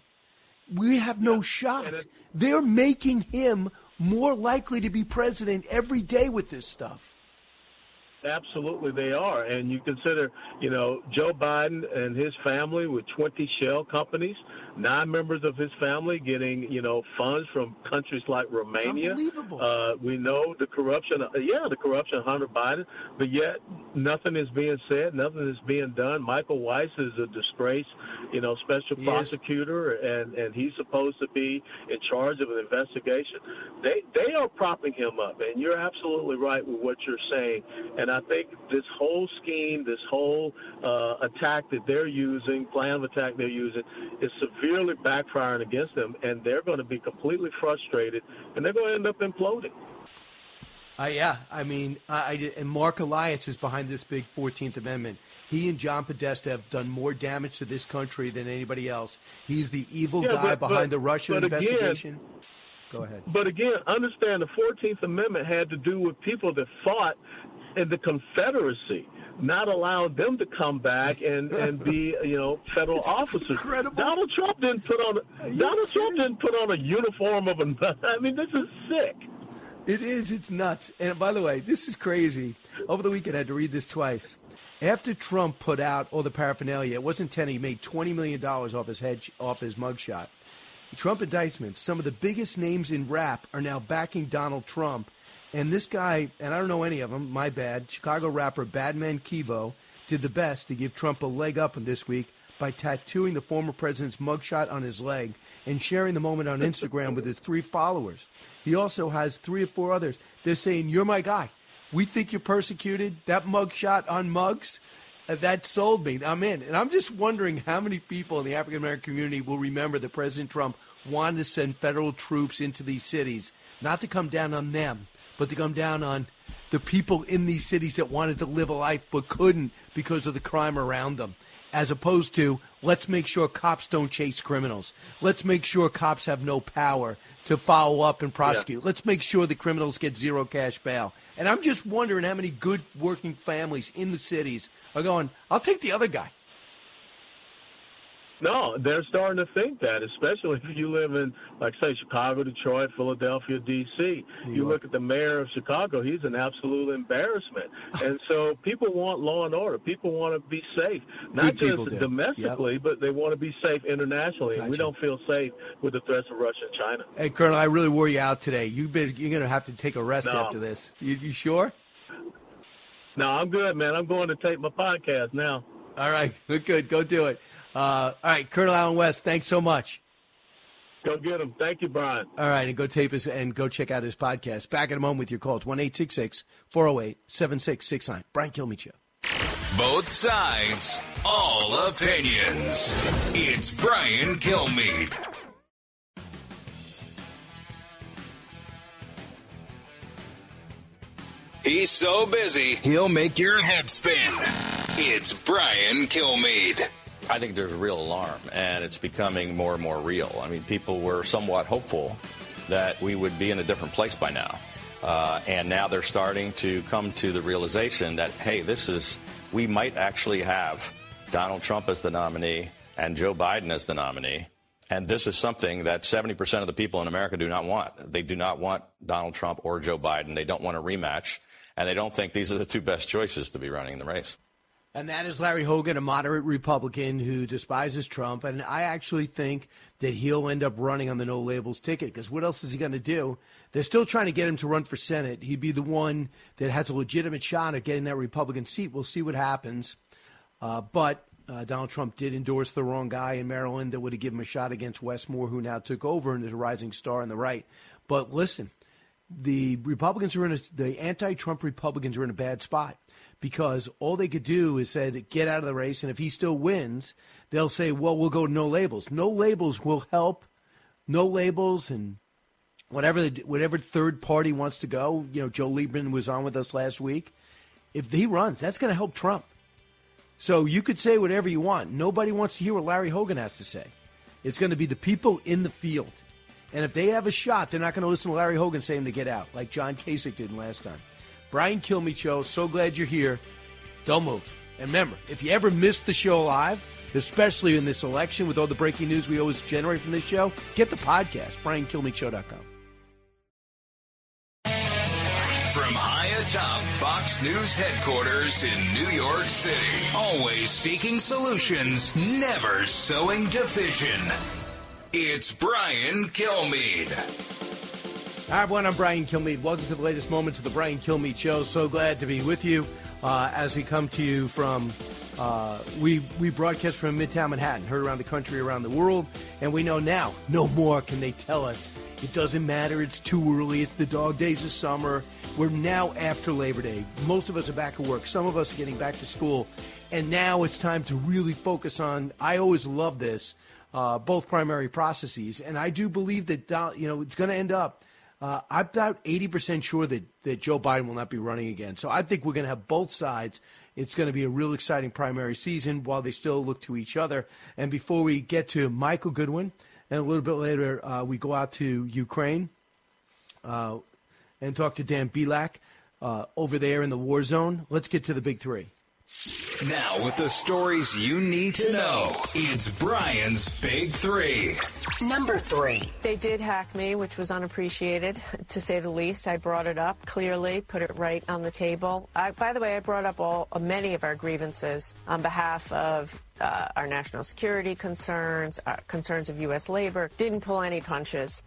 We have no yeah. shot. It, They're making him more likely to be president every day with this stuff. Absolutely, they are. And you consider, you know, Joe Biden and his family with twenty shell companies, nine members of his family getting, you know, funds from countries like Romania. It's unbelievable. Uh, we know the corruption. Yeah, the corruption of Hunter Biden. But yet nothing is being said. Nothing is being done. Michael Weiss is a disgraced, you know, special yes. prosecutor, and, and he's supposed to be in charge of an investigation. They, they are propping him up. And you're absolutely right with what you're saying. And I think this whole scheme, this whole uh, attack that they're using, plan of attack they're using, is severely backfiring against them, and they're going to be completely frustrated, and they're going to end up imploding. Uh, yeah, I mean, I, I, and Mark Elias is behind this big fourteenth Amendment. He and John Podesta have done more damage to this country than anybody else. He's the evil yeah, guy but, behind but, the Russia investigation. Again, Go ahead. But again, understand the fourteenth Amendment had to do with people that fought and the Confederacy, not allowing them to come back and, and be, you know, federal it's, officers. It's incredible. Donald Trump didn't put on Donald Trump didn't put on a uniform of a. I mean, this is sick. It is. It's nuts. And by the way, this is crazy. Over the weekend, I had to read this twice. After Trump put out all the paraphernalia, it wasn't ten. He made twenty million dollars off his hedge, off his mugshot. The Trump indictments, some of the biggest names in rap are now backing Donald Trump. And this guy, and I don't know any of them, my bad, Chicago rapper Badman Kevo did the best to give Trump a leg up this week by tattooing the former president's mugshot on his leg and sharing the moment on Instagram with his three followers. He also has three or four others. They're saying, "You're my guy. We think you're persecuted. That mugshot on Mugs, uh, that sold me. I'm in." And I'm just wondering how many people in the African-American community will remember that President Trump wanted to send federal troops into these cities, not to come down on them, but to come down on the people in these cities that wanted to live a life but couldn't because of the crime around them. As opposed to, let's make sure cops don't chase criminals. Let's make sure cops have no power to follow up and prosecute. Yeah. Let's make sure the criminals get zero cash bail. And I'm just wondering how many good working families in the cities are going, I'll take the other guy. No, they're starting to think that, especially if you live in, like, say, Chicago, Detroit, Philadelphia, D C You look at the mayor of Chicago, he's an absolute embarrassment. And so people want law and order. People want to be safe, not just domestically, yep. but they want to be safe internationally. Gotcha. And we don't feel safe with the threats of Russia and China. Hey, Colonel, I really wore you out today. You've been, you're going to have to take a rest no. after this. You, you sure? No, I'm good, man. I'm going to tape my podcast now. All right. Good. Go do it. Uh, all right, Colonel Allen West, thanks so much. Go get him. Thank you, Brian. All right, and go tape his and go check out his podcast. Back in a moment with your calls. one eight six six, four oh eight, seven six six nine. Brian Kilmeade Show. Both sides, all opinions. It's Brian Kilmeade. He's so busy, he'll make your head spin. It's Brian Kilmeade. I think there's a real alarm, and it's becoming more and more real. I mean, people were somewhat hopeful that we would be in a different place by now. Uh, and now they're starting to come to the realization that, hey, this is, we might actually have Donald Trump as the nominee and Joe Biden as the nominee. And this is something that seventy percent of the people in America do not want. They do not want Donald Trump or Joe Biden. They don't want a rematch, and they don't think these are the two best choices to be running the race. And that is Larry Hogan, a moderate Republican who despises Trump. And I actually think that he'll end up running on the No Labels ticket, because what else is he going to do? They're still trying to get him to run for Senate. He'd be the one that has a legitimate shot at getting that Republican seat. We'll see what happens. Uh, but uh, Donald Trump did endorse the wrong guy in Maryland that would have given him a shot against Westmore, who now took over and is a rising star on the right. But listen, the Republicans are in a, the anti-Trump Republicans are in a bad spot. Because all they could do is say, get out of the race. And if he still wins, they'll say, well, we'll go no labels. No labels will help. No labels and whatever the, whatever third party wants to go. You know, Joe Lieberman was on with us last week. If he runs, that's going to help Trump. So you could say whatever you want. Nobody wants to hear what Larry Hogan has to say. It's going to be the people in the field. And if they have a shot, they're not going to listen to Larry Hogan say him to get out, like John Kasich did last time. Brian Kilmeade Show, so glad you're here. Don't move. And remember, if you ever miss the show live, especially in this election with all the breaking news we always generate from this show, get the podcast, brian kilmeade show dot com. From high atop Fox News headquarters in New York City, always seeking solutions, never sowing division. It's Brian Kilmeade. Hi, everyone. I'm Brian Kilmeade. Welcome to the latest moments of the Brian Kilmeade Show. So glad to be with you uh, as we come to you from, uh, we we broadcast from Midtown Manhattan, heard around the country, around the world, and we know now, no more can they tell us, it doesn't matter, it's too early, it's the dog days of summer. We're now after Labor Day. Most of us are back at work. Some of us are getting back to school. And now it's time to really focus on, I always love this, uh, both primary processes. And I do believe that, you know, it's going to end up, Uh, I'm about eighty percent sure that, that Joe Biden will not be running again. So I think we're going to have both sides. It's going to be a real exciting primary season while they still look to each other. And before we get to Michael Goodwin, and a little bit later uh, we go out to Ukraine uh, and talk to Dan Bilak. uh, over there in the war zone. Let's get to the big three. Now with the stories you need to know, it's Brian's Big Three. Number three. They did hack me, which was unappreciated, to say the least. I brought it up clearly, put it right on the table. I, by the way, I brought up all uh, many of our grievances on behalf of uh, our national security concerns, uh, concerns of U S labor. Didn't pull any punches.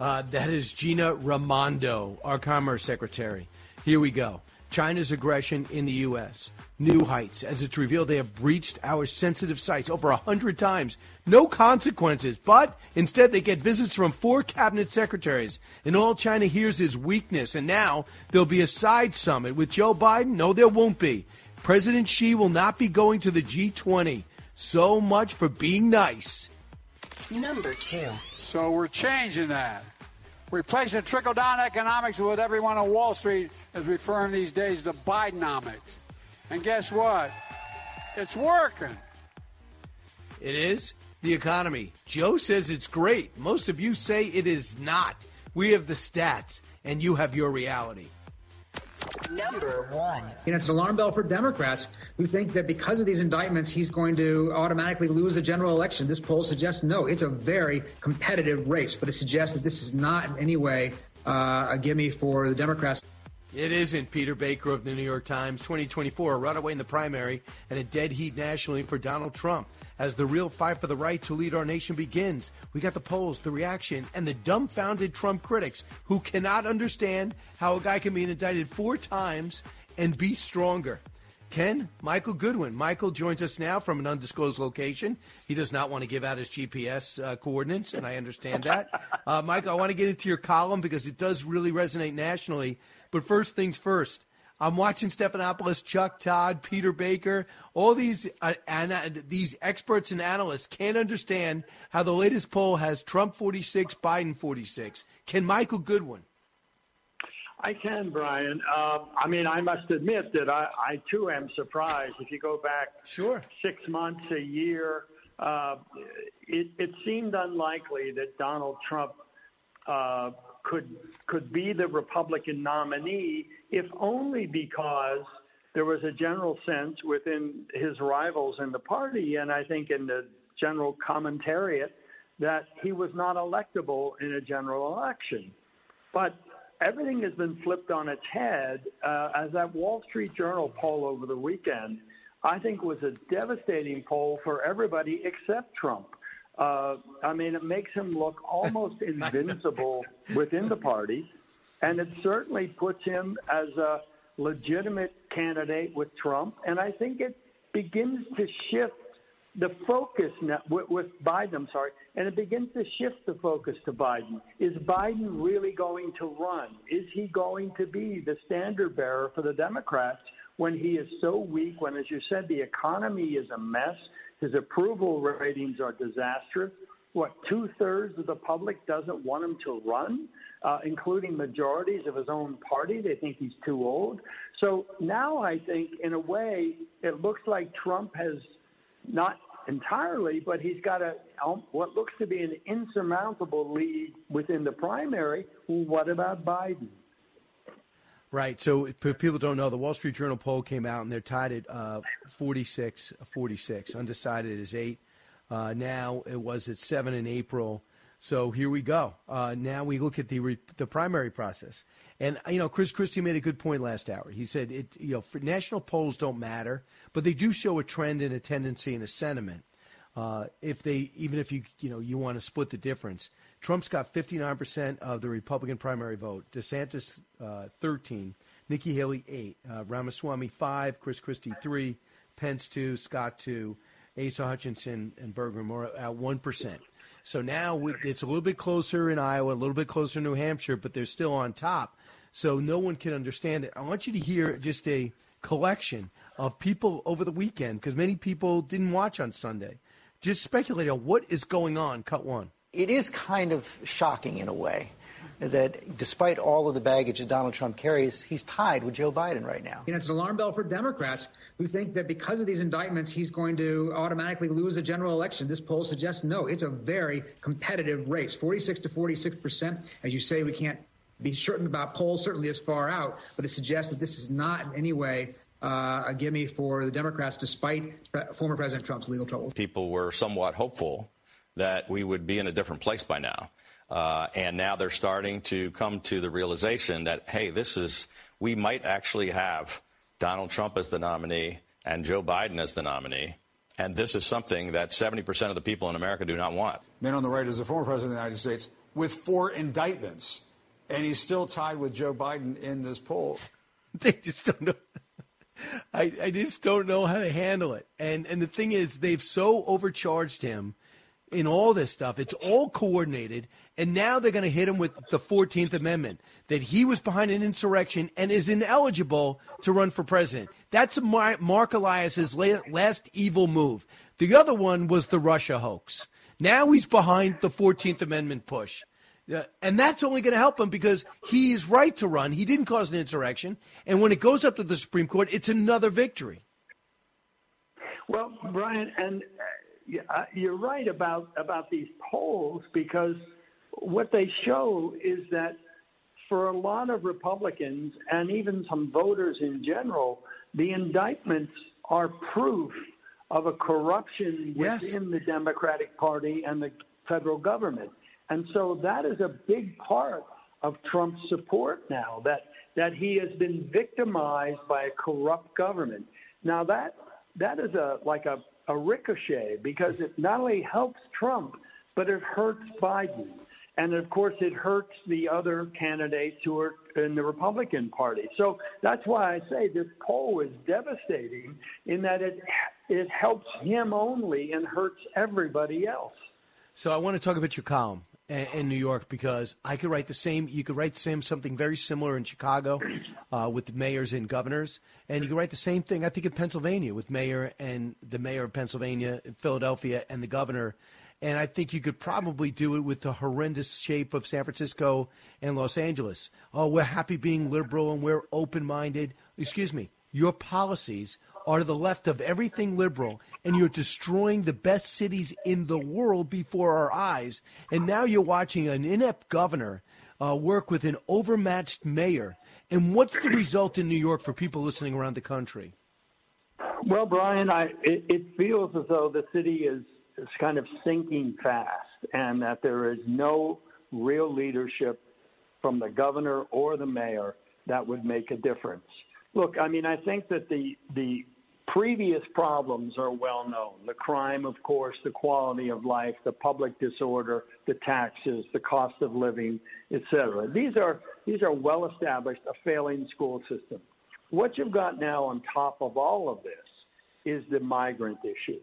Uh, that is Gina Raimondo, our Commerce Secretary. Here we go. China's aggression in the U S. New heights as it's revealed they have breached our sensitive sites over one hundred times. No consequences, but instead they get visits from four cabinet secretaries. And all China hears is weakness. And now there'll be a side summit with Joe Biden. No, there won't be. President Xi will not be going to the G twenty. So much for being nice. Number two. So we're changing that. Replacing trickle-down economics with what everyone on Wall Street is referring these days to Bidenomics. And guess what? It's working. It is? The economy. Joe says it's great. Most of you say it is not. We have the stats, and you have your reality. Number one. You know, it's an alarm bell for Democrats who think that because of these indictments, he's going to automatically lose a general election. This poll suggests no. It's a very competitive race, but it suggests that this is not in any way uh, a gimme for the Democrats. It isn't. Peter Baker of the New York Times. twenty twenty-four, a runaway in the primary and a dead heat nationally for Donald Trump. As the real fight for the right to lead our nation begins, we got the polls, the reaction, and the dumbfounded Trump critics who cannot understand how a guy can be indicted four times and be stronger. Ken, Michael Goodwin. Michael joins us now from an undisclosed location. He does not want to give out his G P S uh, coordinates, and I understand that. Uh, Michael, I want to get into your column because it does really resonate nationally. But first things first. I'm watching Stephanopoulos, Chuck Todd, Peter Baker, all these uh, and these experts and analysts can't understand how the latest poll has Trump forty-six, Biden forty-six. Can Michael Goodwin? I can, Brian. Uh, I mean, I must admit that I, I too am surprised. If you go back sure. six months, a year, uh, it, it seemed unlikely that Donald Trump uh, could could be the Republican nominee, if only because there was a general sense within his rivals in the party, and I think in the general commentariat, that he was not electable in a general election. But everything has been flipped on its head. Uh, as that Wall Street Journal poll over the weekend, I think was a devastating poll for everybody except Trump. Uh, I mean, it makes him look almost invincible within the party, and it certainly puts him as a legitimate candidate with Trump. And I think it begins to shift the focus now, with, with Biden, I'm sorry, and it begins to shift the focus to Biden. Is Biden really going to run? Is he going to be the standard bearer for the Democrats when he is so weak, when, as you said, the economy is a mess? His approval ratings are disastrous. What, two-thirds of the public doesn't want him to run, uh, including majorities of his own party. They think he's too old. So now I think, in a way, it looks like Trump has, not entirely, but he's got a what looks to be an insurmountable lead within the primary. What about Biden? Right. So if people don't know, the Wall Street Journal poll came out and they're tied at uh, forty-six forty-six. Undecided is eight. Uh, now it was at seven in April. So here we go. Uh, now we look at the re- the primary process. And, you know, Chris Christie made a good point last hour. He said, it, you know, for national polls don't matter, but they do show a trend and a tendency and a sentiment. Uh, if they even if you, you know, you want to split the difference. Trump's got fifty-nine percent of the Republican primary vote. DeSantis, uh, thirteen. Nikki Haley, eight. Uh, Ramaswamy, five. Chris Christie, three. Pence, two. Scott, two. Asa Hutchinson and Bergman are at one percent. So now it's a little bit closer in Iowa, a little bit closer in New Hampshire, but they're still on top. So no one can understand it. I want you to hear just a collection of people over the weekend, because many people didn't watch on Sunday. Just speculate on what is going on. Cut one. It is kind of shocking in a way that despite all of the baggage that Donald Trump carries, he's tied with Joe Biden right now. You know, it's an alarm bell for Democrats who think that because of these indictments, he's going to automatically lose a general election. This poll suggests no. It's a very competitive race, forty-six to forty-six percent. As you say, we can't be certain about polls, certainly as far out, but it suggests that this is not in any way uh, a gimme for the Democrats, despite pre- former President Trump's legal trouble. People were somewhat hopeful that we would be in a different place by now. Uh, and now they're starting to come to the realization that, hey, this is, we might actually have Donald Trump as the nominee and Joe Biden as the nominee. And this is something that seventy percent of the people in America do not want. Man on the right is the former president of the United States with four indictments, and he's still tied with Joe Biden in this poll. They just don't know. I, I just don't know how to handle it. And and the thing is, they've so overcharged him in all this stuff. It's all coordinated. And now they're going to hit him with the fourteenth Amendment, that he was behind an insurrection and is ineligible to run for president. That's Mark Elias's last evil move. The other one was the Russia hoax. Now he's behind the fourteenth Amendment push. And that's only going to help him because he is right to run. He didn't cause an insurrection. And when it goes up to the Supreme Court, it's another victory. Well, Brian, and uh, you're right about, about these polls, because what they show is that for a lot of Republicans and even some voters in general, the indictments are proof of a corruption yes. within the Democratic Party and the federal government. And so that is a big part of Trump's support now, that that he has been victimized by a corrupt government. Now, that that is a like a, a ricochet, because it not only helps Trump, but it hurts Biden. And, of course, it hurts the other candidates who are in the Republican Party. So that's why I say this poll is devastating, in that it it helps him only and hurts everybody else. So I want to talk about your column in New York, because I could write the same. You could write the same something very similar in Chicago uh, with the mayors and governors, and you could write the same thing, I think, in Pennsylvania with mayor and the mayor of Pennsylvania, Philadelphia, and the governor. And I think you could probably do it with the horrendous shape of San Francisco and Los Angeles. Oh, we're happy being liberal and we're open-minded. Excuse me. Your policies are to the left of everything liberal, and you're destroying the best cities in the world before our eyes. And now you're watching an inept governor uh, work with an overmatched mayor. And what's the result in New York for people listening around the country? Well, Brian, I, it, it feels as though the city is kind of sinking fast, and that there is no real leadership from the governor or the mayor that would make a difference. Look, I mean, I think that the the previous problems are well known. The crime, of course, the quality of life, the public disorder, the taxes, the cost of living, et cetera. These are, these are well-established, a failing school system. What you've got now on top of all of this is the migrant issue.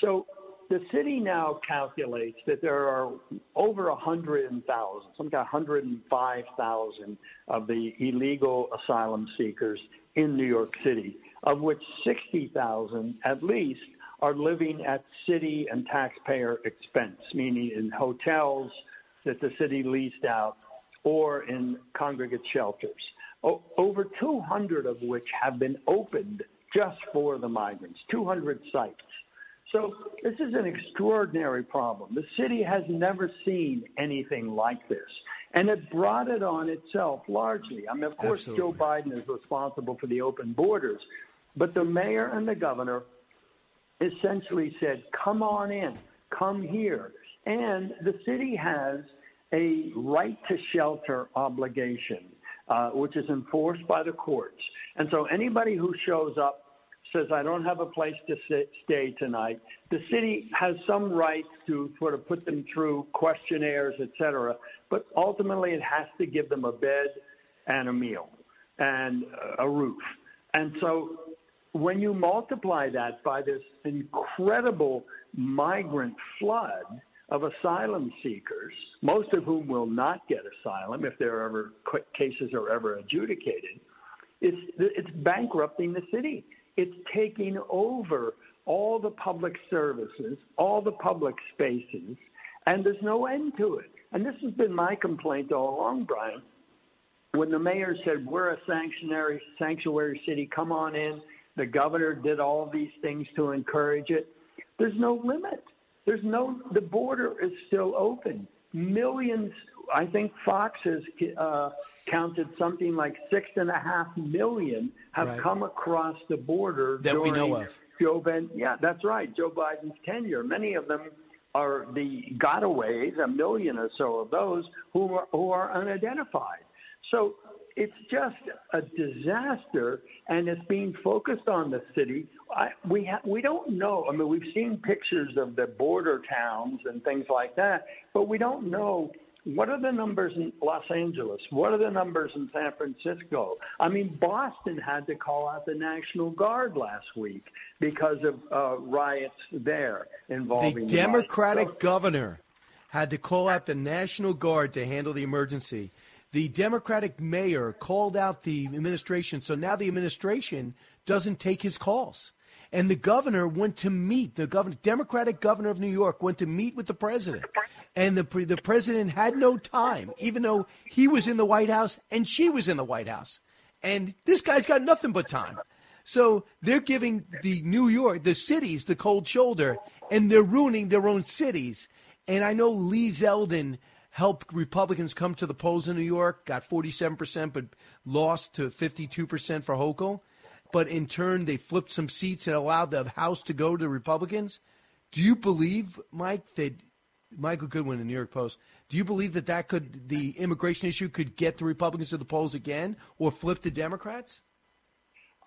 So the city now calculates that there are over one hundred thousand, some kind of one hundred five thousand of the illegal asylum seekers in New York City, of which sixty thousand at least are living at city and taxpayer expense, meaning in hotels that the city leased out or in congregate shelters, o- over two hundred of which have been opened just for the migrants, two hundred sites. So this is an extraordinary problem. The city has never seen anything like this, and it brought it on itself largely. I mean, of course, Absolutely. Joe Biden is responsible for the open borders, but the mayor and the governor essentially said, come on in, come here. And the city has a right to shelter obligation, uh, which is enforced by the courts. And so anybody who shows up says, I don't have a place to sit, stay tonight, the city has some right to sort of put them through questionnaires, et cetera, but ultimately it has to give them a bed and a meal and a roof. And so when you multiply that by this incredible migrant flood of asylum seekers, most of whom will not get asylum if their ever cases are ever adjudicated, it's, it's bankrupting the city. It's taking over all the public services, all the public spaces, and there's no end to it. And this has been my complaint all along, Brian. When the mayor said, we're a sanctuary, sanctuary city, come on in, the governor did all these things to encourage it. There's no limit. There's no, the border is still open. Millions I think Fox has uh, counted something like six and a half million have right. come across the border that during we know of. Joe Ben, yeah, that's right. Joe Biden's tenure. Many of them are the gotaways, a million or so of those who are, who are unidentified. So it's just a disaster, and it's being focused on the city. I, we ha- we don't know. I mean, we've seen pictures of the border towns and things like that, but we don't know what are the numbers in Los Angeles. What are the numbers in San Francisco? I mean, Boston had to call out the National Guard last week because of uh, riots there involving the Democratic the governor had to call out the National Guard to handle the emergency. The Democratic mayor called out the administration, so now the administration doesn't take his calls. And the governor went to meet, the governor, Democratic governor of New York went to meet with the president. And the pre, the president had no time, even though he was in the White House and she was in the White House. And this guy's got nothing but time. So they're giving the New York, the cities, the cold shoulder, and they're ruining their own cities. And I know Lee Zeldin helped Republicans come to the polls in New York, got forty-seven percent, but lost to fifty-two percent for Hochul. But in turn, they flipped some seats and allowed the House to go to Republicans. Do you believe, Mike, that Michael Goodwin in the New York Post, do you believe that, that could the immigration issue could get the Republicans to the polls again or flip the Democrats?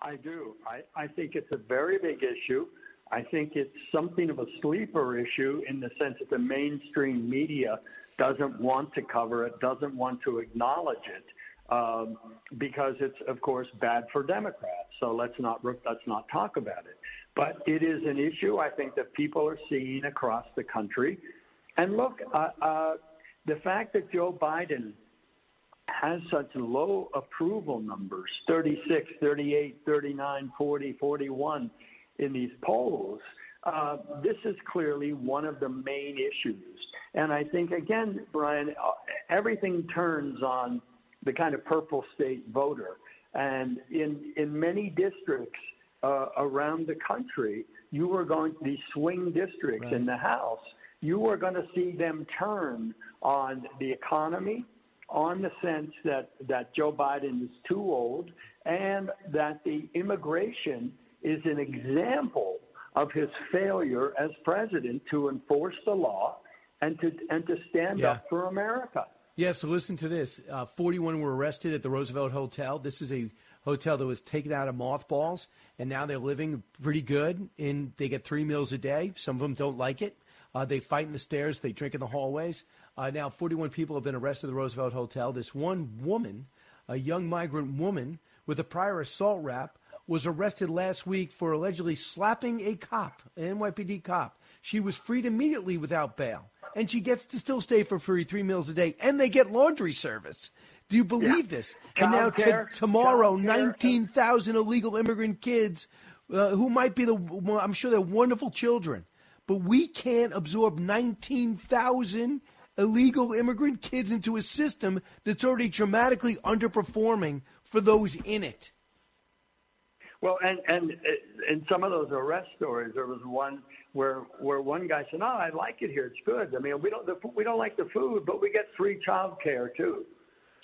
I do. I, I think it's a very big issue. I think it's something of a sleeper issue in the sense that the mainstream media doesn't want to cover it, doesn't want to acknowledge it, um, because it's, of course, bad for Democrats. So let's not let's not talk about it. But it is an issue, I think, that people are seeing across the country. And look, uh, uh, the fact that Joe Biden has such low approval numbers, thirty-six, thirty-eight, thirty-nine, forty, forty-one in these polls, uh, this is clearly one of the main issues. And I think, again, Brian, everything turns on the kind of purple state voter. And in in many districts uh, around the country, you are going to these swing districts right. in the House. You are going to see them turn on the economy, on the sense that, that Joe Biden is too old, and that the immigration is an example of his failure as president to enforce the law and to and to stand yeah. up for America. Yeah, so listen to this. Uh, forty-one were arrested at the Roosevelt Hotel. This is a hotel that was taken out of mothballs, and now they're living pretty good. In, they get three meals a day. Some of them don't like it. Uh, they fight in the stairs. They drink in the hallways. Uh, now forty-one people have been arrested at the Roosevelt Hotel. This one woman, a young migrant woman with a prior assault rap, was arrested last week for allegedly slapping a cop, an N Y P D cop. She was freed immediately without bail. And she gets to still stay for free, three meals a day, and they get laundry service. Do you believe yeah. this? Child and now care, t- tomorrow, nineteen thousand illegal immigrant kids uh, who might be the, well, I'm sure they're wonderful children, but we can't absorb nineteen thousand illegal immigrant kids into a system that's already dramatically underperforming for those in it. Well, and and in some of those arrest stories, there was one where where one guy said, "No, I like it here. It's good. I mean, we don't the, we don't like the food, but we get free child care too."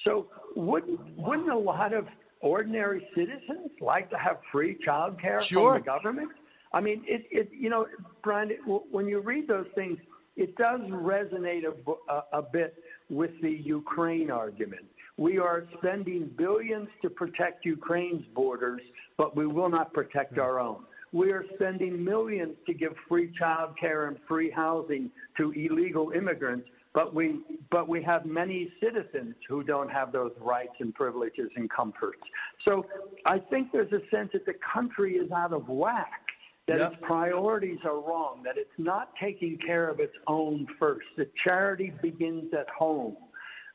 So, wouldn't wouldn't a lot of ordinary citizens like to have free child care sure. from the government? I mean, it it you know, Brian, it, when you read those things, it does resonate a, a, a bit with the Ukraine argument. We are spending billions to protect Ukraine's borders, but we will not protect our own. We are spending millions to give free child care and free housing to illegal immigrants, but we but we have many citizens who don't have those rights and privileges and comforts. So I think there's a sense that the country is out of whack, that yep. its priorities are wrong, that it's not taking care of its own first. The charity begins at home.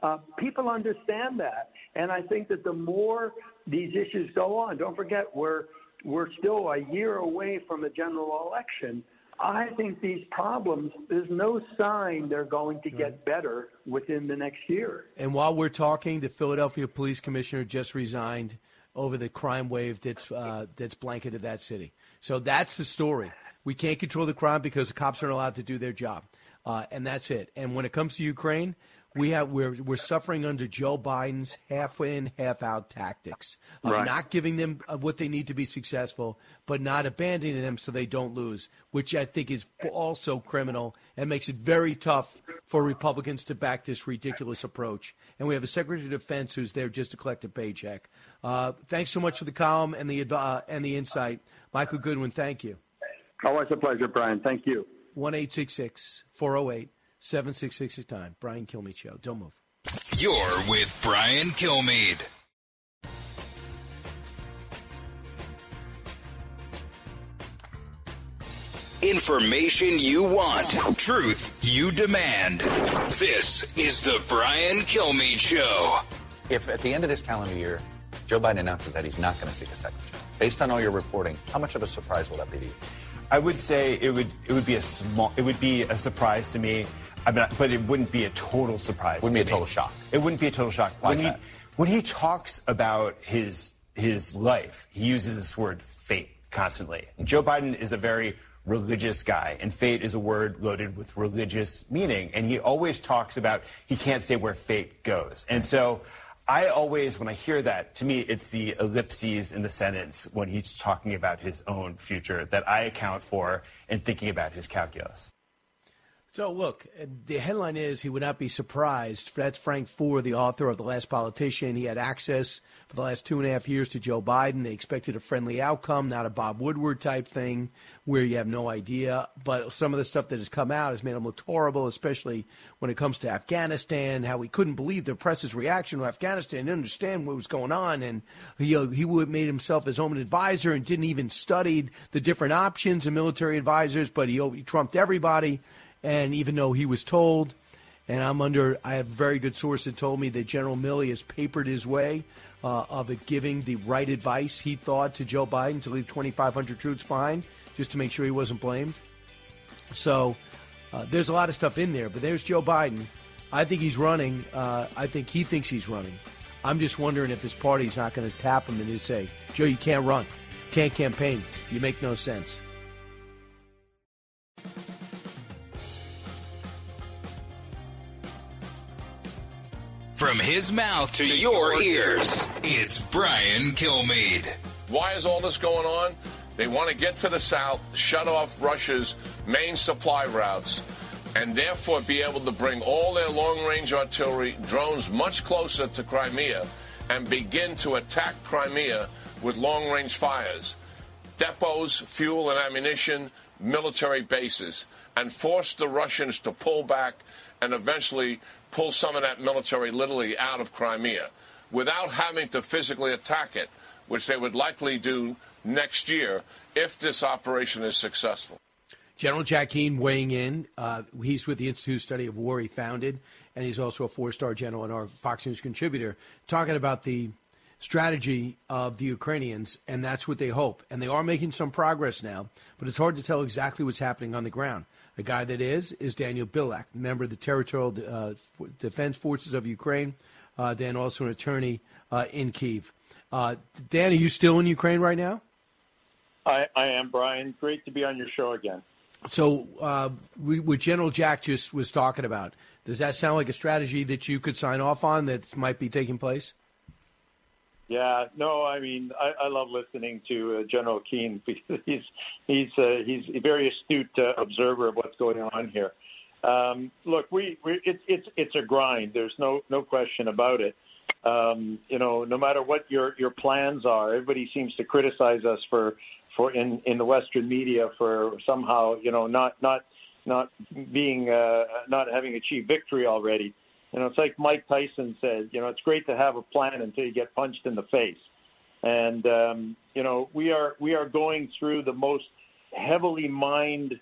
Uh, people understand that, and I think that the more these issues go on, don't forget we're we're still a year away from a general election. I think these problems, there's no sign they're going to get better within the next year. And while we're talking, the Philadelphia police commissioner just resigned over the crime wave that's uh, that's blanketed that city. So that's the story. We can't control the crime because the cops aren't allowed to do their job, uh, and that's it. And when it comes to Ukraine, We have we're we're suffering under Joe Biden's half in, half out tactics of right. not giving them what they need to be successful, but not abandoning them so they don't lose, which I think is also criminal and makes it very tough for Republicans to back this ridiculous approach. And we have a Secretary of Defense who's there just to collect a paycheck. Uh, thanks so much for the column and the uh, and the insight, Michael Goodwin. Thank you. Always a pleasure, Brian. Thank you. one eight six six, four oh eight, seven six six time. Brian Kilmeade Show. Don't move. You're with Brian Kilmeade. Information you want. Truth you demand. This is the Brian Kilmeade Show. If at the end of this calendar year, Joe Biden announces that he's not going to seek a second term, based on all your reporting, how much of a surprise will that be to you? I would say it would it would be a small it would be a surprise to me, I mean, but it wouldn't be a total surprise. Wouldn't to be me. a total shock. It wouldn't be a total shock. Why when is he that? when he talks about his his life, he uses this word fate constantly. Joe Biden is a very religious guy, and fate is a word loaded with religious meaning, and he always talks about he can't say where fate goes. And so I always, when I hear that, to me, it's the ellipses in the sentence when he's talking about his own future that I account for in thinking about his calculus. So, look, the headline is he would not be surprised. That's Frank Foer, the author of The Last Politician. He had access for the last two and a half years to Joe Biden. They expected a friendly outcome, not a Bob Woodward type thing where you have no idea. But some of the stuff that has come out has made him look horrible, especially when it comes to Afghanistan, how he couldn't believe the press's reaction to Afghanistan, didn't understand what was going on. And he, he made himself his own advisor and didn't even study the different options and military advisors, but he, he trumped everybody. And even though he was told, and I'm under, I have a very good source that told me that General Milley has papered his way uh, of it giving the right advice, he thought, to Joe Biden to leave twenty-five hundred troops behind just to make sure he wasn't blamed. So uh, there's a lot of stuff in there, but there's Joe Biden. I think he's running. Uh, I think he thinks he's running. I'm just wondering if his party's not going to tap him and just say, Joe, you can't run, can't campaign, you make no sense. From his mouth to, to your, your ears, ears, it's Brian Kilmeade. Why is all this going on? They want to get to the south, shut off Russia's main supply routes, and therefore be able to bring all their long-range artillery drones much closer to Crimea and begin to attack Crimea with long-range fires, depots, fuel and ammunition, military bases, and force the Russians to pull back and eventually pull some of that military literally out of Crimea without having to physically attack it, which they would likely do next year if this operation is successful. General Jack Keane weighing in. Uh, he's with the Institute of Study of War he founded, and he's also a four-star general and our Fox News contributor, talking about the strategy of the Ukrainians, and that's what they hope. And they are making some progress now, but it's hard to tell exactly what's happening on the ground. The guy that is, is Daniel Bilak, member of the Territorial uh, Defense Forces of Ukraine, uh, then also an attorney uh, in Kyiv. Uh, Dan, are you still in Ukraine right now? I, I am, Brian. Great to be on your show again. So uh, we, what General Jack just was talking about, does that sound like a strategy that you could sign off on that might be taking place? Yeah, no, I mean, I, I love listening to uh, General Keane because he's he's uh, he's a very astute uh, observer of what's going on here. Um, look, we, we it's it's it's a grind. There's no no question about it. Um, you know, no matter what your, your plans are, everybody seems to criticize us for for in, in the Western media for somehow you know not not not being uh, not having achieved victory already. You know, it's like Mike Tyson said, you know, it's great to have a plan until you get punched in the face. And, um, you know, we are we are going through the most heavily mined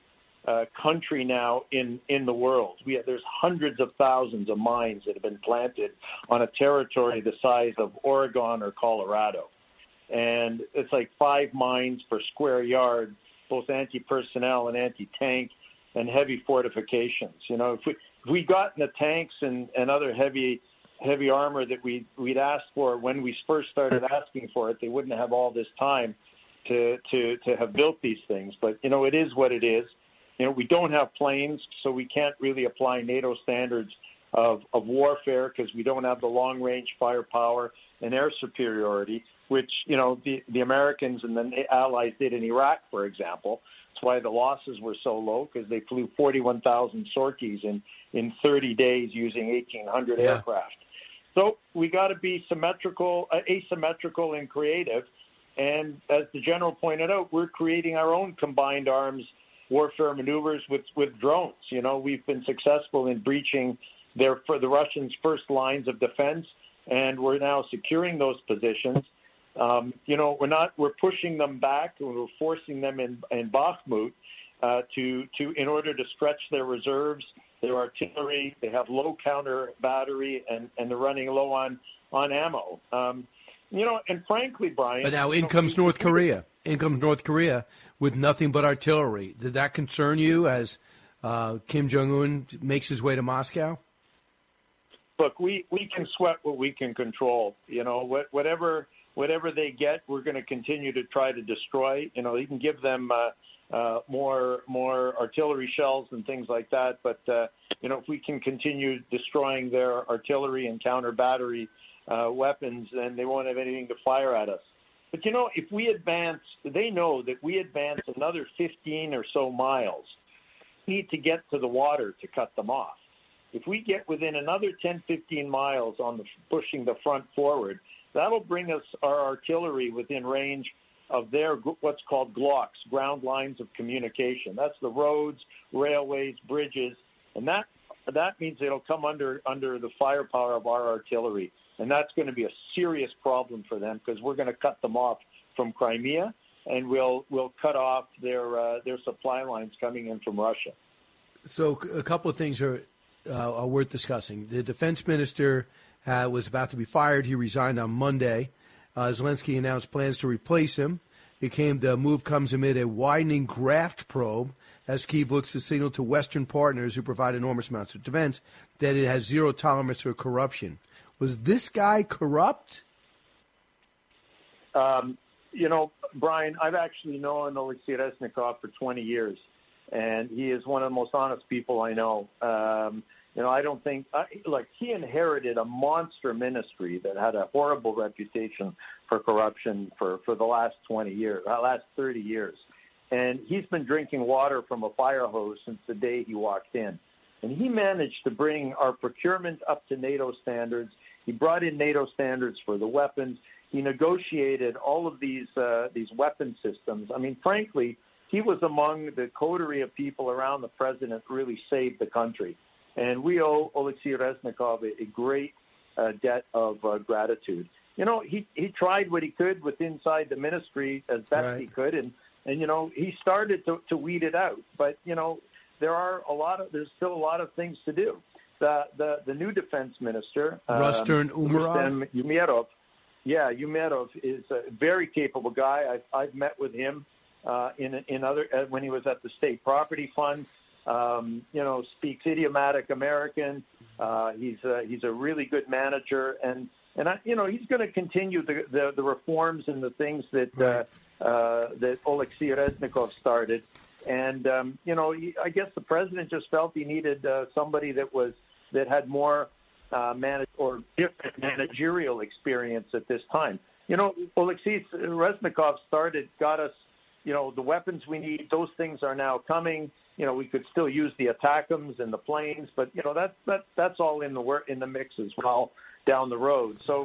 uh, country now in, in the world. We have, there's hundreds of thousands of mines that have been planted on a territory the size of Oregon or Colorado. And it's like five mines per square yard, both anti-personnel and anti-tank and heavy fortifications. You know, if we... If we got in the tanks and, and other heavy heavy armor that we, we'd asked for when we first started asking for it, they wouldn't have all this time to, to, to have built these things. But, you know, it is what it is. You know, we don't have planes, so we can't really apply NATO standards of, of warfare because we don't have the long-range firepower and air superiority, which, you know, the, the Americans and the allies did in Iraq, for example. That's why the losses were so low, because they flew forty-one thousand Sorties in, in thirty days using eighteen hundred yeah. aircraft. So we got to be symmetrical, uh, asymmetrical and creative. And as the general pointed out, we're creating our own combined arms warfare maneuvers with, with drones. You know, we've been successful in breaching their, for the Russians' first lines of defense, and we're now securing those positions. Um, you know, we're not we're pushing them back, and we're forcing them in, in Bakhmut uh, to to in order to stretch their reserves, their artillery. They have low counter battery, and, and they're running low on on ammo. Um, you know, and frankly, Brian. But now in you know, comes North Korea. In comes North Korea with nothing but artillery. Did that concern you as uh, Kim Jong-un makes his way to Moscow? Look, we, we can sweat what we can control. You know, what, whatever. Whatever they get, we're going to continue to try to destroy. You know, you can give them uh, uh, more more artillery shells and things like that. But, uh, you know, if we can continue destroying their artillery and counter battery uh, weapons, then they won't have anything to fire at us. But, you know, if we advance, they know that we advance another fifteen or so miles. We need to get to the water to cut them off. If we get within another ten, fifteen miles on the pushing the front forward, that'll bring us our artillery within range of their what's called Glocks, ground lines of communication. That's the roads, railways, bridges, and that that means it'll come under under the firepower of our artillery, and that's going to be a serious problem for them because we're going to cut them off from Crimea, and we'll we'll cut off their uh, their supply lines coming in from Russia. So a couple of things are uh, are worth discussing. The defense minister. Uh, was about to be fired. He resigned on Monday. Uh, Zelensky announced plans to replace him. It came, the move comes amid a widening graft probe as Kyiv looks to signal to Western partners who provide enormous amounts of defense that it has zero tolerance for corruption. Was this guy corrupt? Um, you know, Brian, I've actually known Oleksii Reznikov for twenty years, and he is one of the most honest people I know. Um, You know, I don't think – like, he inherited a monster ministry that had a horrible reputation for corruption for, for the last twenty years, last thirty years. And he's been drinking water from a fire hose since the day he walked in. And he managed to bring our procurement up to NATO standards. He brought in NATO standards for the weapons. He negotiated all of these uh, these weapon systems. I mean, frankly, he was among the coterie of people around the president who really saved the country. And we owe Oleksii Reznikov a, a great uh, debt of uh, gratitude. You know, he, he tried what he could with inside the ministry as best right. he could. And, and, you know, he started to, to weed it out. But, you know, there are a lot of there's still a lot of things to do. The the, the new defense minister, Rustem um, Umerov. Umerov. Yeah, Umerov is a very capable guy. I've, I've met with him uh, in, in other uh, when he was at the State Property Fund. Um, you know, speaks idiomatic American. Uh, he's a, he's a really good manager, and and I, you know, he's going to continue the, the the reforms and the things that uh, uh, that Oleksii Reznikov started. And um, you know, he, I guess the president just felt he needed uh, somebody that was that had more uh, manage or different managerial experience at this time. You know, Oleksii Reznikov started, got us, you know, the weapons we need. Those things are now coming. You know, we could still use the ATACMS and the planes, but, you know, that, that that's all in the work, in the mix as well down the road. So,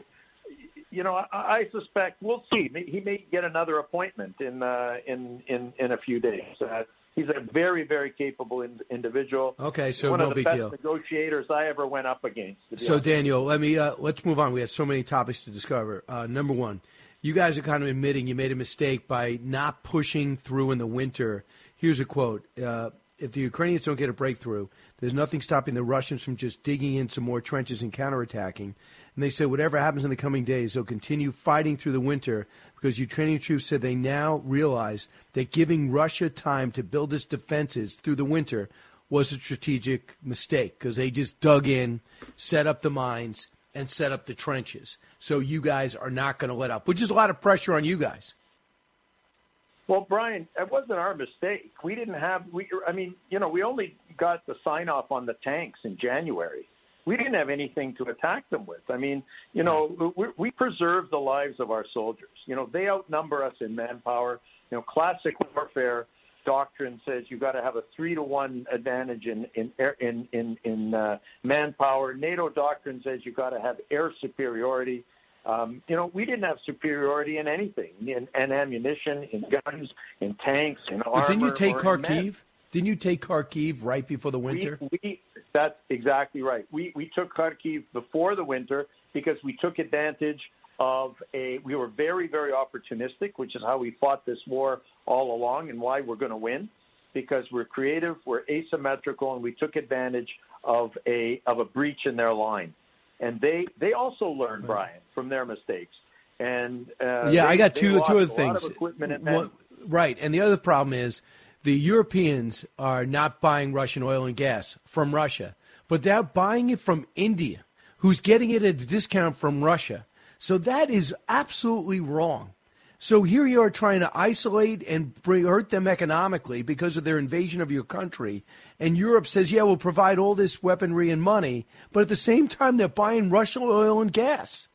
you know, I, I suspect we'll see. He may get another appointment in uh, in, in in a few days. Uh, he's a very, very capable in, individual. Okay, so no big deal. One of the best negotiators I ever went up against. So, Daniel, let me uh, let's move on. We have so many topics to discover. Uh, number one, you guys are kind of admitting you made a mistake by not pushing through in the winter. Here's a quote. Uh, if the Ukrainians don't get a breakthrough, there's nothing stopping the Russians from just digging in some more trenches and counterattacking. And they said whatever happens in the coming days, they'll continue fighting through the winter because Ukrainian troops said they now realize that giving Russia time to build its defenses through the winter was a strategic mistake because they just dug in, set up the mines, and set up the trenches. So you guys are not going to let up, which is a lot of pressure on you guys. Well, Brian, it wasn't our mistake. We didn't have – we. I mean, you know, we only got the sign-off on the tanks in January. we didn't have anything to attack them with. I mean, you know, we, we preserve the lives of our soldiers. You know, they outnumber us in manpower. You know, classic warfare doctrine says you've got to have a three to one advantage in in in in, in uh, manpower. NATO doctrine says you've got to have air superiority. Um, you know, we didn't have superiority in anything, in, in ammunition, in guns, in tanks, in armor. But didn't you take Kharkiv? Didn't you take Kharkiv right before the winter? We, we, that's exactly right. We we took Kharkiv before the winter because we took advantage of a – we were very, very opportunistic, which is how we fought this war all along and why we're going to win, because we're creative, we're asymmetrical, and we took advantage of a of a breach in their line. And they, they also learned, Brian, from their mistakes. And uh, yeah, they, I got two two other things. Of equipment and well, right, and the other problem is the Europeans are not buying Russian oil and gas from Russia, but they're buying it from India, who's getting it at a discount from Russia. So that is absolutely wrong. So here you are trying to isolate and bring, hurt them economically because of their invasion of your country. And Europe says, yeah, we'll provide all this weaponry and money. But at the same time, they're buying Russian oil and gas.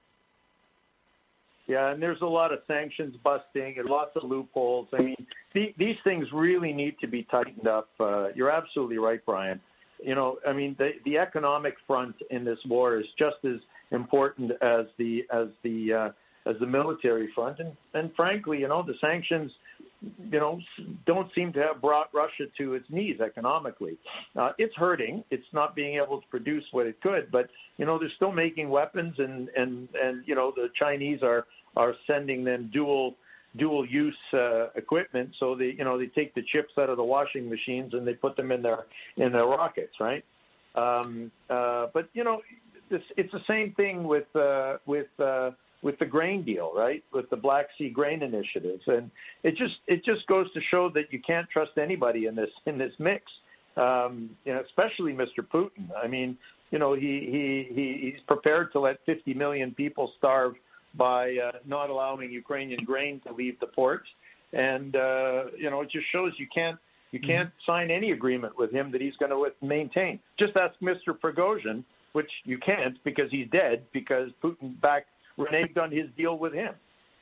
Yeah, and there's a lot of sanctions busting and lots of loopholes. I mean, th- these things really need to be tightened up. Uh, you're absolutely right, Brian. You know, I mean, the, the economic front in this war is just as important as the as the uh, as the military front. And, and frankly, you know, the sanctions, you know, don't seem to have brought Russia to its knees economically. Uh, it's hurting. It's not being able to produce what it could. But, you know, they're still making weapons and, and, and you know, the Chinese are, are sending them dual dual use uh, equipment. So, they, you know, they take the chips out of the washing machines and they put them in their in their rockets. Right. Um, uh, but, you know, this, it's the same thing with uh, with uh with the grain deal, right, with the Black Sea grain initiatives. And it just it just goes to show that you can't trust anybody in this in this mix, um, you know, especially Mister Putin. I mean, you know, he, he he's prepared to let fifty million people starve by uh, not allowing Ukrainian grain to leave the ports. And, uh, you know, it just shows you can't you can't mm-hmm. sign any agreement with him that he's going to maintain. Just ask Mister Prigozhin, which you can't because he's dead, because Putin backed reneged on his deal with him,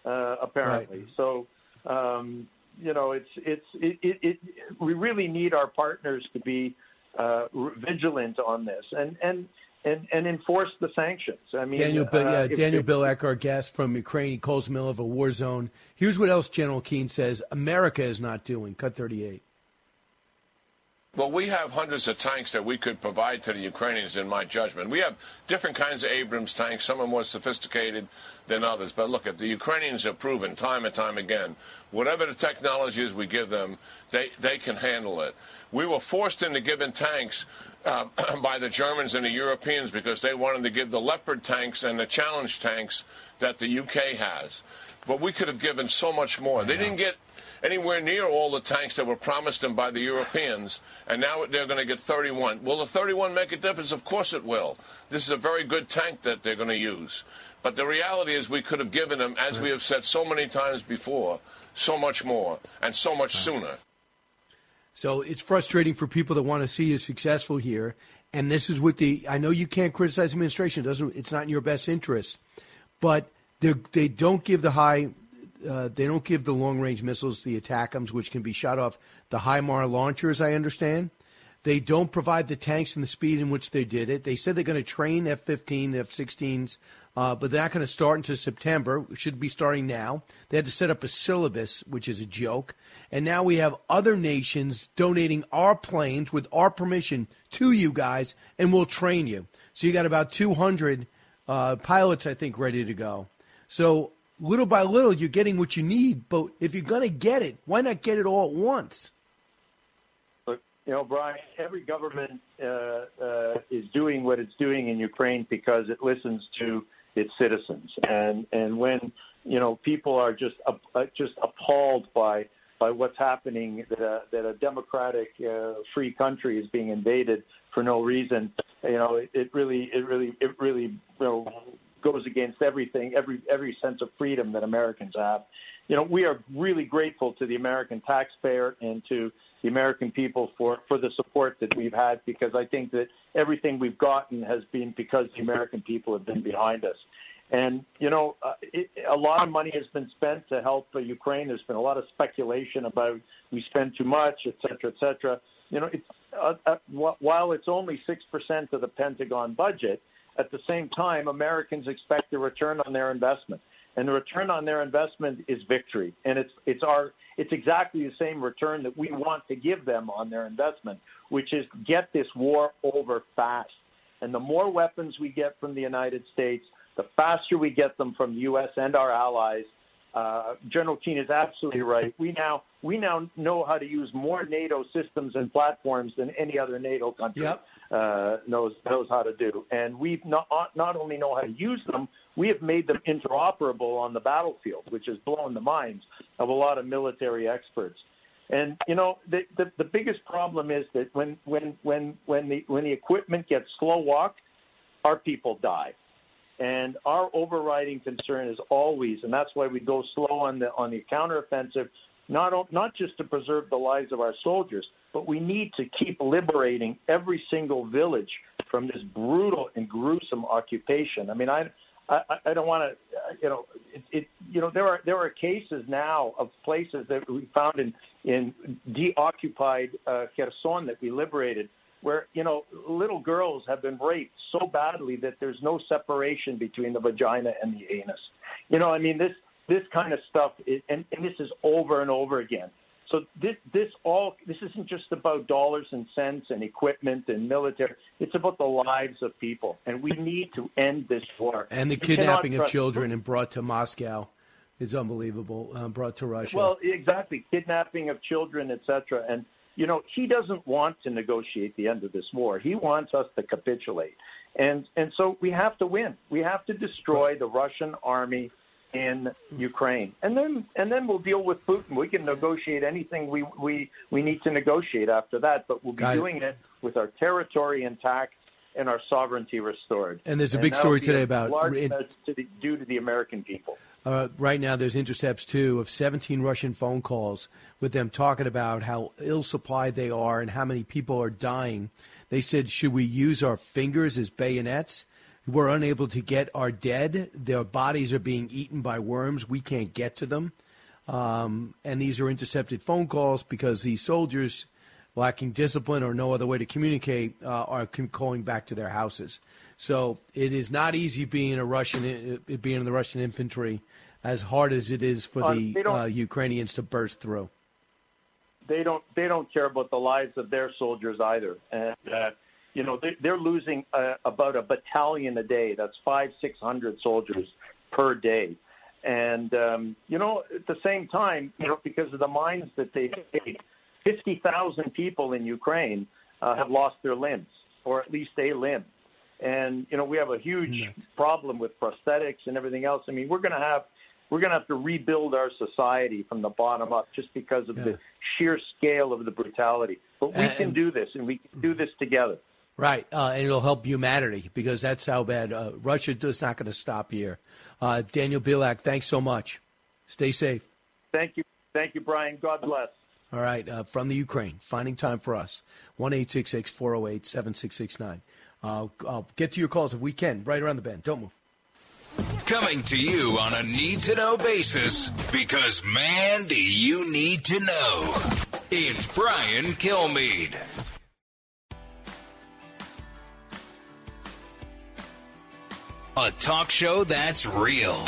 uh, apparently. Right. So, um, you know, it's it's it, it, it. We really need our partners to be uh, vigilant on this and and, and and enforce the sanctions. I mean, Daniel, uh, yeah, if, Daniel if, Bilak, our guest from Ukraine, he calls the middle of a war zone. Here's what else General Keane says: America is not doing. Cut thirty-eight. Well, we have hundreds of tanks that we could provide to the Ukrainians, in my judgment. We have different kinds of Abrams tanks. Some are more sophisticated than others. But look, the Ukrainians have proven time and time again, whatever the technology is we give them, they, they can handle it. We were forced into giving tanks uh, by the Germans and the Europeans because they wanted to give the Leopard tanks and the Challenge tanks that the U K has. But we could have given so much more. They didn't get anywhere near all the tanks that were promised them by the Europeans, and now they're going to get thirty-one. Will the thirty-one make a difference? Of course it will. This is a very good tank that they're going to use. But the reality is we could have given them, as we have said so many times before, so much more and so much sooner. So it's frustrating for people that want to see you successful here, and this is with the – I know you can't criticize the administration. It doesn't, it's not in your best interest. But they don't give the high – Uh, they don't give the long-range missiles, the ATACMS, which can be shot off the HIMARS launchers, I understand. They don't provide the tanks and the speed in which they did it. They said they're going to train F fifteen, F sixteens, uh, but they're not going to start until September. It should be starting now. They had to set up a syllabus, which is a joke. And now we have other nations donating our planes with our permission to you guys, and we'll train you. So you got about two hundred uh, pilots, I think, ready to go. So little by little, you're getting what you need. But if you're going to get it, why not get it all at once? Look, you know, Brian, every government uh, uh, is doing what it's doing in Ukraine because it listens to its citizens. And and when, you know, people are just uh, just appalled by by what's happening, that a, that a democratic, uh, free country is being invaded for no reason, you know, it, it really, it really, it really, you know, goes against everything, every every sense of freedom that Americans have. You know, we are really grateful to the American taxpayer and to the American people for, for the support that we've had, because I think that everything we've gotten has been because the American people have been behind us. And, you know, uh, it, a lot of money has been spent to help uh, Ukraine. There's been a lot of speculation about we spend too much, et cetera, et cetera. You know, it's, uh, uh, while it's only six percent of the Pentagon budget, at the same time, Americans expect a return on their investment. And the return on their investment is victory. And it's it's our it's exactly the same return that we want to give them on their investment, which is get this war over fast. And the more weapons we get from the United States, the faster we get them from the U S and our allies. Uh, General Keane is absolutely right. We now we now know how to use more NATO systems and platforms than any other NATO country yep. uh, knows knows how to do. And we not not only know how to use them, we have made them interoperable on the battlefield, which has blown the minds of a lot of military experts. And you know, the the, the biggest problem is that when when when when the when the equipment gets slow walked, our people die. And our overriding concern is always, and that's why we go slow on the on the counteroffensive, not not just to preserve the lives of our soldiers, but we need to keep liberating every single village from this brutal and gruesome occupation. I mean, I I, I don't want to, you know, it, it you know there are there are cases now of places that we found in in deoccupied uh, Kherson that we liberated, where, you know, little girls have been raped so badly that there's no separation between the vagina and the anus. You know, I mean, this this kind of stuff, is, and, and this is over and over again. So this this all this isn't just about dollars and cents and equipment and military. It's about the lives of people, and we need to end this war. And the kidnapping of children and brought to Moscow is unbelievable. Um, brought to Russia. Well, exactly, kidnapping of children, et cetera, and. You know, he doesn't want to negotiate the end of this war. He wants us to capitulate. And and so we have to win. We have to destroy the Russian army in Ukraine. And then and then we'll deal with Putin. We can negotiate anything we, we, we need to negotiate after that. But we'll be Got doing it. it with our territory intact and our sovereignty restored. And there's a big story today a about large it, to the, due to the American people. Uh, right now, there's intercepts, too, of seventeen Russian phone calls with them talking about how ill-supplied they are and how many people are dying. They said, should we use our fingers as bayonets? We're unable to get our dead. Their bodies are being eaten by worms. We can't get to them. Um, and these are intercepted phone calls because these soldiers, lacking discipline or no other way to communicate, uh, are calling back to their houses. So it is not easy being a Russian, being in the Russian infantry, as hard as it is for uh, the uh, Ukrainians to burst through. They don't. They don't care about the lives of their soldiers either. And uh, you know, they, they're losing uh, about a battalion a day. That's five, six hundred soldiers per day. And um, you know, at the same time, you know, because of the mines that they take, fifty thousand people in Ukraine uh, have lost their limbs, or at least a limb. And, you know, we have a huge problem with prosthetics and everything else. I mean, we're going to have we're going to have to rebuild our society from the bottom up just because of yeah. the sheer scale of the brutality. But we and, can do this, and we can do this together. Right. Uh, and it'll help humanity, because that's how bad uh, Russia is not going to stop here. Uh, Daniel Bilak, thanks so much. Stay safe. Thank you. Thank you, Brian. God bless. All right. Uh, from the Ukraine, finding time for us. one eight six six, four oh eight, seven six six nine. Uh, I'll get to your calls if we can, right around the bend. Don't move. Coming to you on a need-to-know basis, because, man, do you need to know. It's Brian Kilmeade. A talk show that's real.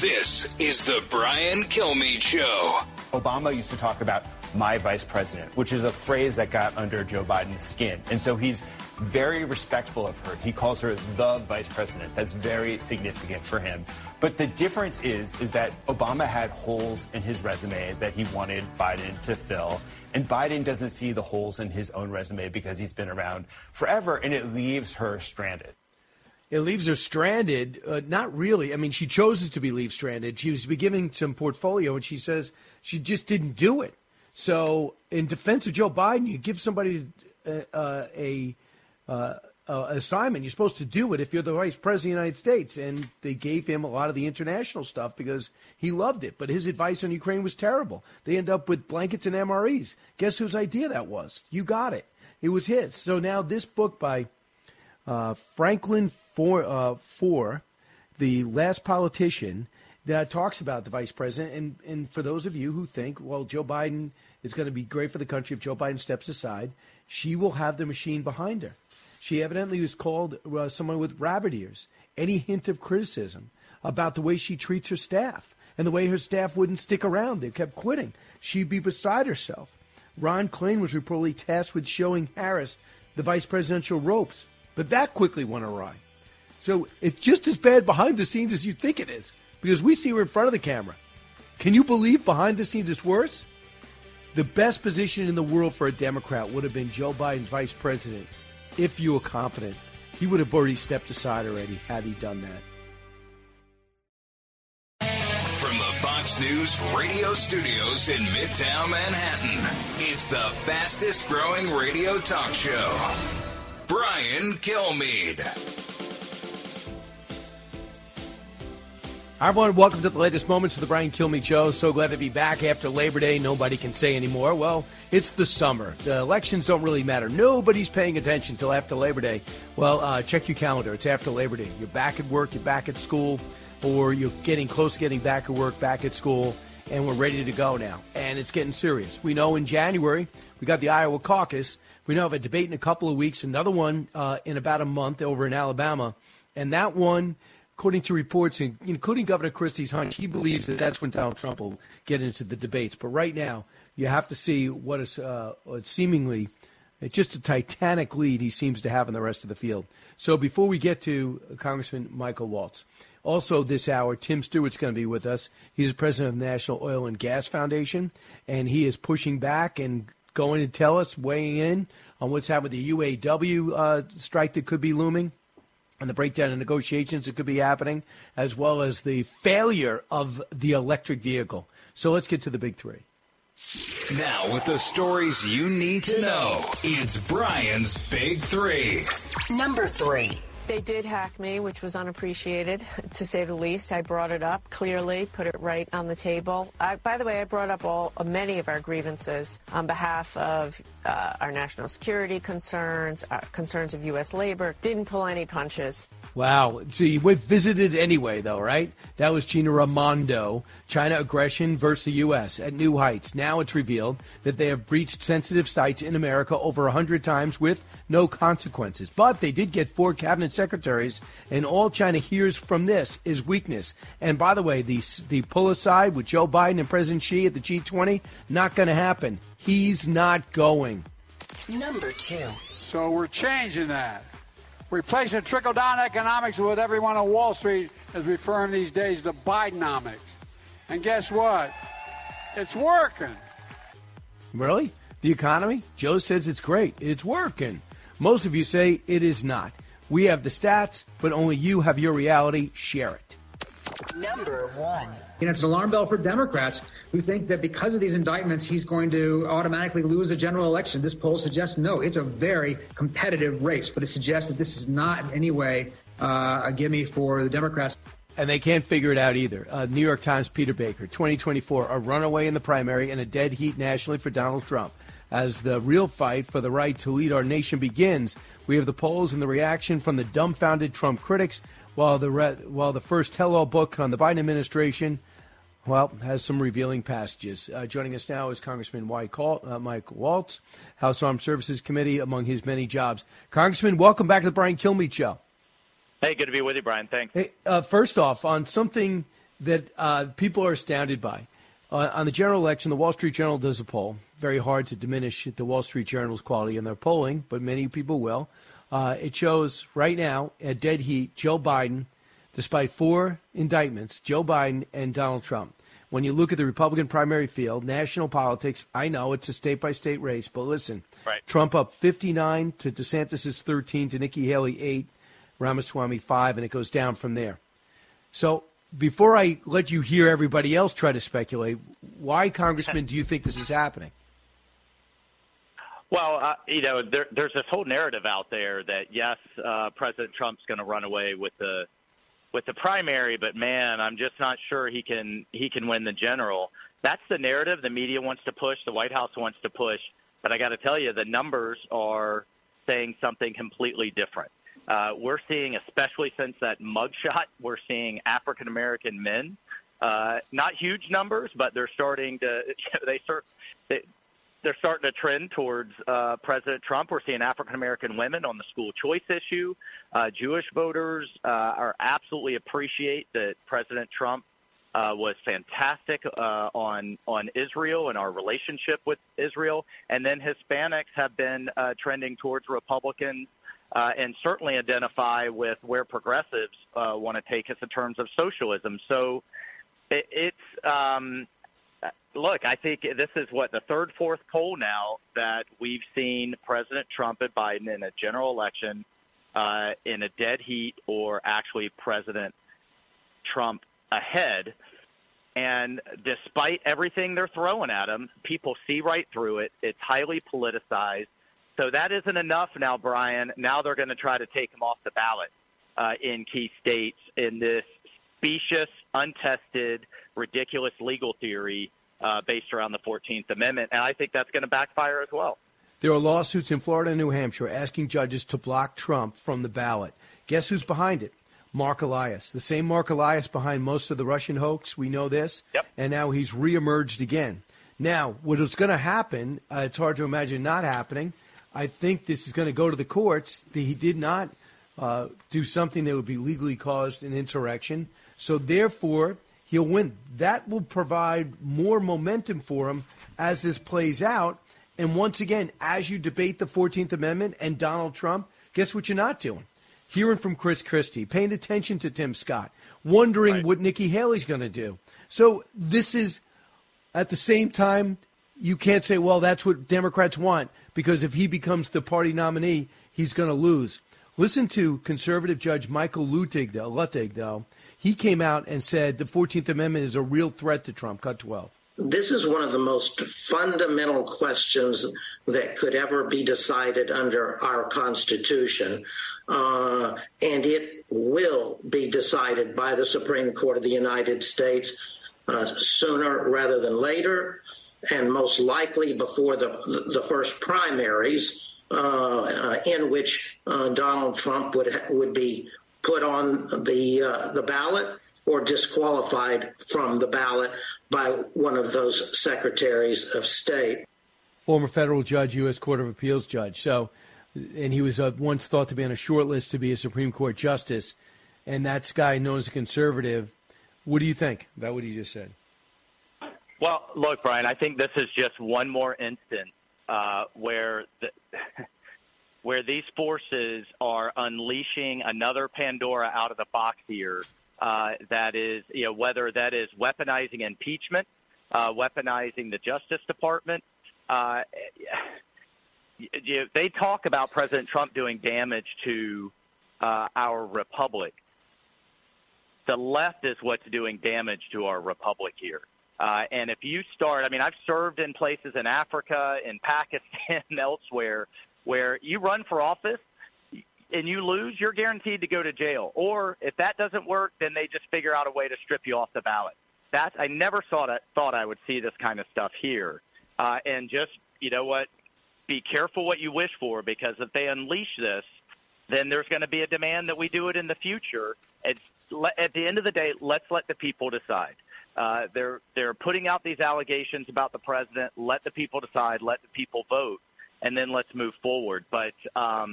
This is the Brian Kilmeade Show. Obama used to talk about my vice president, which is a phrase that got under Joe Biden's skin. And so he's very respectful of her. He calls her the vice president. That's very significant for him. But the difference is, is that Obama had holes in his resume that he wanted Biden to fill. And Biden doesn't see the holes in his own resume because he's been around forever. And it leaves her stranded. It leaves her stranded. Uh, not really. I mean, she chose to be leave stranded. She was giving some portfolio, and she says she just didn't do it. So in defense of Joe Biden, you give somebody uh, uh, a, uh, uh, assignment. You're supposed to do it if you're the vice president of the United States. And they gave him a lot of the international stuff because he loved it. But his advice on Ukraine was terrible. They end up with blankets and M R Es. Guess whose idea that was? You got it. It was his. So now this book by uh, Franklin Foer, uh, Foer, The Last Politician, that talks about the vice president. And, and for those of you who think, well, Joe Biden is going to be great for the country if Joe Biden steps aside, she will have the machine behind her. She evidently was called uh, someone with rabbit ears. Any hint of criticism about the way she treats her staff and the way her staff wouldn't stick around, they kept quitting, she'd be beside herself. Ron Klain was reportedly tasked with showing Harris the vice presidential ropes, but that quickly went awry. So it's just as bad behind the scenes as you think it is, because we see her in front of the camera. Can you believe behind the scenes it's worse? The best position in the world for a Democrat would have been Joe Biden's vice president. If you were competent, he would have already stepped aside already had he done that. Fox News radio studios in Midtown Manhattan. It's the fastest growing radio talk show. Brian Kilmeade. Hi, everyone. Welcome to the latest moments of the Brian Kilmeade Show. So glad to be back after Labor Day. Nobody can say anymore. Well, it's the summer. The elections don't really matter. Nobody's paying attention till after Labor Day. Well, uh, check your calendar. It's after Labor Day. You're back at work. You're back at school. Or you're getting close to getting back at work, back at school, and we're ready to go now. And it's getting serious. We know in January, we got the Iowa caucus. We now have a debate in a couple of weeks, another one uh, in about a month over in Alabama. And that one, according to reports, including Governor Christie's hunch, he believes that that's when Donald Trump will get into the debates. But right now, you have to see what is uh, seemingly just a titanic lead he seems to have in the rest of the field. So before we get to Congressman Michael Waltz, also this hour, Tim Stewart's going to be with us. He's the president of the National Oil and Gas Foundation, and he is pushing back and going to tell us, weighing in on what's happened with the U A W uh, strike that could be looming and the breakdown in negotiations that could be happening, as well as the failure of the electric vehicle. So let's get to the big three. Now, with the stories you need to know, it's Brian's Big Three. Number three. They did hack me, which was unappreciated, to say the least. I brought it up clearly, put it right on the table. I, by the way, I brought up all uh, many of our grievances on behalf of uh, our national security concerns, uh, concerns of U S labor. Didn't pull any punches. Wow. So you went visited anyway, though, right? That was Gina Raimondo, China aggression versus the U S at new heights. Now it's revealed that they have breached sensitive sites in America over one hundred times with no consequences. But they did get four cabinet secretaries, and all China hears from this is weakness. And by the way, the the pull aside with Joe Biden and President Xi at the G twenty, not going to happen. He's not going. Number two. So we're changing that. Replacing trickle-down economics with what everyone on Wall Street is referring these days to Bidenomics. And guess what? It's working. Really? The economy? Joe says it's great. It's working. Most of you say it is not. We have the stats, but only you have your reality. Share it. Number one. You know, it's an alarm bell for Democrats who think that because of these indictments, he's going to automatically lose a general election. This poll suggests no. It's a very competitive race, but it suggests that this is not in any way uh, a gimme for the Democrats. And they can't figure it out either. Uh, New York Times, Peter Baker, twenty twenty-four, a runaway in the primary and a dead heat nationally for Donald Trump. As the real fight for the right to lead our nation begins, we have the polls and the reaction from the dumbfounded Trump critics, while the re- while the first tell-all book on the Biden administration, well, has some revealing passages. Uh, joining us now is Congressman Michael uh, Mike Waltz, House Armed Services Committee, among his many jobs. Congressman, welcome back to the Brian Kilmeade Show. Hey, good to be with you, Brian. Thanks. Hey, uh, first off, on something that uh, people are astounded by. Uh, on the general election, the Wall Street Journal does a poll. Very hard to diminish the Wall Street Journal's quality in their polling, but many people will. Uh, it shows right now at dead heat, Joe Biden, despite four indictments, Joe Biden and Donald Trump. When you look at the Republican primary field, national politics, I know it's a state-by-state race, but listen, right. Trump up fifty-nine to DeSantis' thirteen to Nikki Haley eight, Ramaswamy five, and it goes down from there. So before I let you hear everybody else try to speculate, why, Congressman, do you think this is happening? Well, uh, you know, there, there's this whole narrative out there that, yes, uh, President Trump's going to run away with the with the primary, but, man, I'm just not sure he can he can win the general. That's the narrative the media wants to push, the White House wants to push. But I got to tell you, the numbers are saying something completely different. Uh, we're seeing, especially since that mugshot, we're seeing African-American men. Uh, not huge numbers, but they're starting to they start, they, they're starting to trend towards uh, President Trump. We're seeing African-American women on the school choice issue. Uh, Jewish voters uh, are absolutely appreciate that President Trump Uh, was fantastic uh, on on Israel and our relationship with Israel. And then Hispanics have been uh, trending towards Republicans uh, and certainly identify with where progressives uh, want to take us in terms of socialism. So it, it's um, look, I think this is what the third, fourth poll now that we've seen President Trump and Biden in a general election uh, in a dead heat, or actually President Trump ahead. And despite everything they're throwing at him, people see right through it. It's highly politicized. So that isn't enough now, Brian. Now they're going to try to take him off the ballot uh, in key states in this specious, untested, ridiculous legal theory uh, based around the fourteenth Amendment. And I think that's going to backfire as well. There are lawsuits in Florida and New Hampshire asking judges to block Trump from the ballot. Guess who's behind it? Mark Elias, the same Mark Elias behind most of the Russian hoax. We know this. Yep. And now he's reemerged again. Now, what is going to happen, uh, it's hard to imagine not happening. I think this is going to go to the courts. He did not uh, do something that would be legally caused an insurrection. So, therefore, he'll win. That will provide more momentum for him as this plays out. And once again, as you debate the fourteenth Amendment and Donald Trump, guess what you're not doing? Hearing from Chris Christie, paying attention to Tim Scott, wondering right. what Nikki Haley's going to do. So this is, at the same time, you can't say, well, that's what Democrats want, because if he becomes the party nominee, he's going to lose. Listen to conservative Judge Michael Luttig, Luttig, though. He came out and said the fourteenth Amendment is a real threat to Trump. Cut twelve. This is one of the most fundamental questions that could ever be decided under our Constitution. Uh, and it will be decided by the Supreme Court of the United States uh, sooner rather than later, and most likely before the, the first primaries uh, uh, in which uh, Donald Trump would would be put on the uh, the ballot or disqualified from the ballot by one of those secretaries of state. Former federal judge, U S Court of Appeals judge. So. And he was uh, once thought to be on a short list to be a Supreme Court justice. And that guy known as a conservative. What do you think about what he just said? Well, look, Brian, I think this is just one more instance uh, where the, where these forces are unleashing another Pandora out of the box here. Uh, that is, you know, whether that is weaponizing impeachment, uh, weaponizing the Justice Department. Uh, You know, they talk about President Trump doing damage to uh, our republic. The left is what's doing damage to our republic here. Uh, and if you start, I mean, I've served in places in Africa, in Pakistan, elsewhere, where you run for office and you lose, you're guaranteed to go to jail. Or if that doesn't work, then they just figure out a way to strip you off the ballot. That I never thought I, thought I would see this kind of stuff here. Uh, and just, you know what? Be careful what you wish for, because if they unleash this, then there's going to be a demand that we do it in the future. It's, at the end of the day, let's let the people decide. Uh, they're they're putting out these allegations about the president. Let the people decide. Let the people vote, and then let's move forward. But um,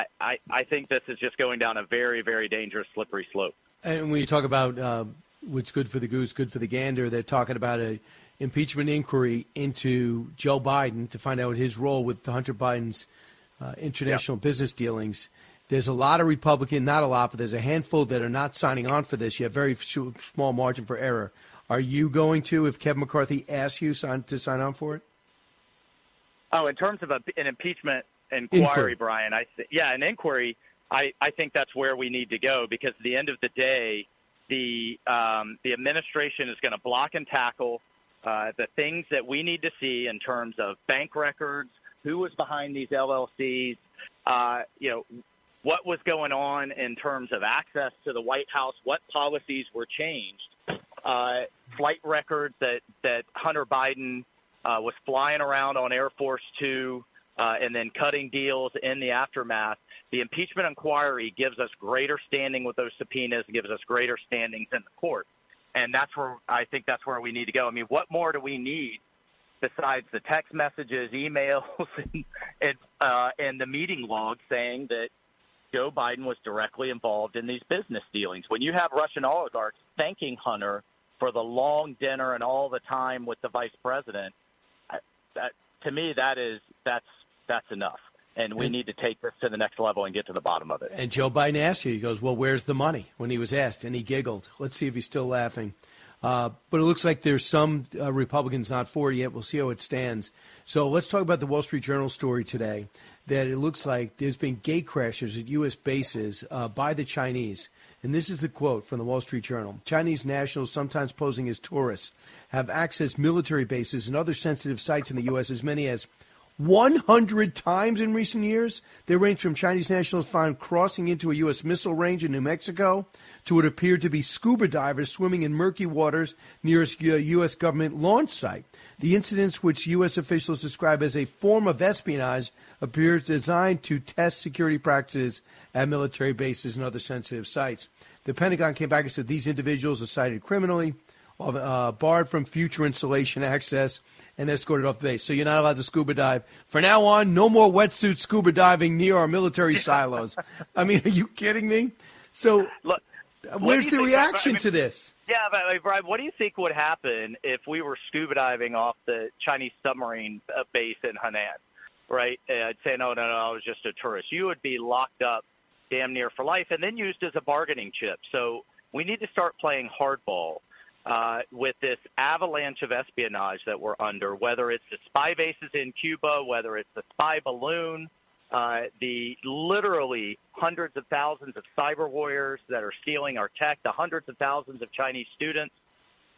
I, I I think this is just going down a very, very dangerous slippery slope. And when you talk about uh, what's good for the goose, good for the gander, they're talking about a impeachment inquiry into Joe Biden to find out his role with Hunter Biden's uh, international yep. business dealings. There's a lot of Republican, not a lot, but there's a handful that are not signing on for this. You have very small margin for error. Are you going to, if Kevin McCarthy asks you sign, to sign on for it? Oh, in terms of a, an impeachment inquiry, inquiry. Brian, I th- yeah, an inquiry, I, I think that's where we need to go, because at the end of the day, the um, the administration is going to block and tackle Uh, the things that we need to see in terms of bank records, who was behind these L L Cs, uh, you know, what was going on in terms of access to the White House, what policies were changed, uh, flight records that, that Hunter Biden uh, was flying around on Air Force Two uh, and then cutting deals in the aftermath. The impeachment inquiry gives us greater standing with those subpoenas, gives us greater standings in the court. And that's where I think that's where we need to go. I mean, what more do we need besides the text messages, emails, and, and, uh, and the meeting log saying that Joe Biden was directly involved in these business dealings? When you have Russian oligarchs thanking Hunter for the long dinner and all the time with the vice president, that, to me, that is that's that's enough. And we need to take this to the next level and get to the bottom of it. And Joe Biden asked you, he goes, well, where's the money when he was asked? And he giggled. Let's see if he's still laughing. Uh, but it looks like there's some uh, Republicans not for it yet. We'll see how it stands. So let's talk about the Wall Street Journal story today, that it looks like there's been gate crashes at U S bases uh, by the Chinese. And this is the quote from the Wall Street Journal. Chinese nationals, sometimes posing as tourists, have accessed military bases and other sensitive sites in the U S as many as one hundred times in recent years. They range from Chinese nationals found crossing into a U S missile range in New Mexico to what appeared to be scuba divers swimming in murky waters near a U S government launch site. The incidents, which U S officials describe as a form of espionage, appear designed to test security practices at military bases and other sensitive sites. The Pentagon came back and said these individuals are cited criminally, uh, barred from future installation access, and escorted off the base. So you're not allowed to scuba dive. For now on, no more wetsuit scuba diving near our military silos. I mean, are you kidding me? So look, where's the reaction that, I mean, to this? Yeah, but like, Brian, what do you think would happen if we were scuba diving off the Chinese submarine base in Hainan, right? And I'd say, no, no, no, I was just a tourist. You would be locked up damn near for life and then used as a bargaining chip. So we need to start playing hardball Uh, with this avalanche of espionage that we're under, whether it's the spy bases in Cuba, whether it's the spy balloon, uh, the literally hundreds of thousands of cyber warriors that are stealing our tech, the hundreds of thousands of Chinese students.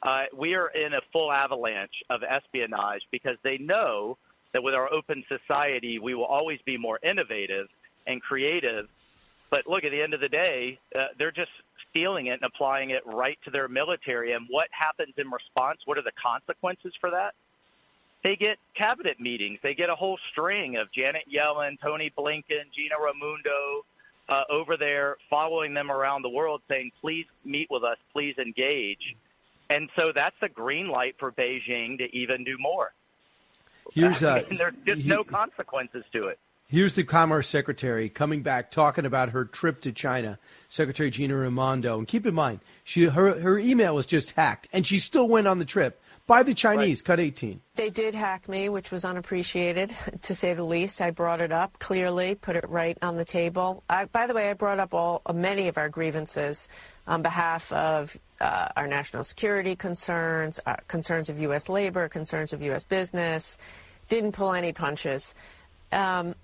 Uh, we are in a full avalanche of espionage because they know that with our open society, we will always be more innovative and creative. But look, at the end of the day, uh, they're just stealing it and applying it right to their military. And what happens in response? What are the consequences for that? They get cabinet meetings. They get a whole string of Janet Yellen, Tony Blinken, Gina Raimondo uh, over there following them around the world saying, please meet with us, please engage. And so that's the green light for Beijing to even do more. Here's I mean, there's just he, no consequences to it. Here's the Commerce Secretary coming back, talking about her trip to China, Secretary Gina Raimondo. And keep in mind, she her, her email was just hacked, and she still went on the trip by the Chinese. Right. Cut eighteen. They did hack me, which was unappreciated, to say the least. I brought it up clearly, put it right on the table. I, by the way, I brought up all many of our grievances on behalf of uh, our national security concerns, uh, concerns of U S labor, concerns of U S business. Didn't pull any punches. Um,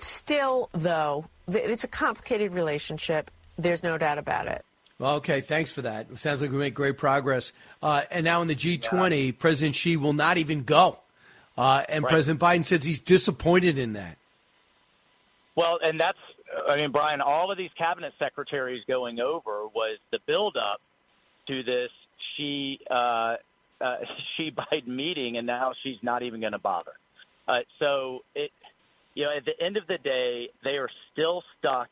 Still, though, it's a complicated relationship. There's no doubt about it. Well, okay, thanks for that. It sounds like we make great progress. Uh, and now in the G twenty, yeah. President Xi will not even go. Uh, and right. President Biden says he's disappointed in that. Well, and that's, I mean, Brian, all of these cabinet secretaries going over was the buildup to this Xi, uh, uh, Xi Biden meeting, and now she's not even going to bother. Uh, so it. You know, at the end of the day, they are still stuck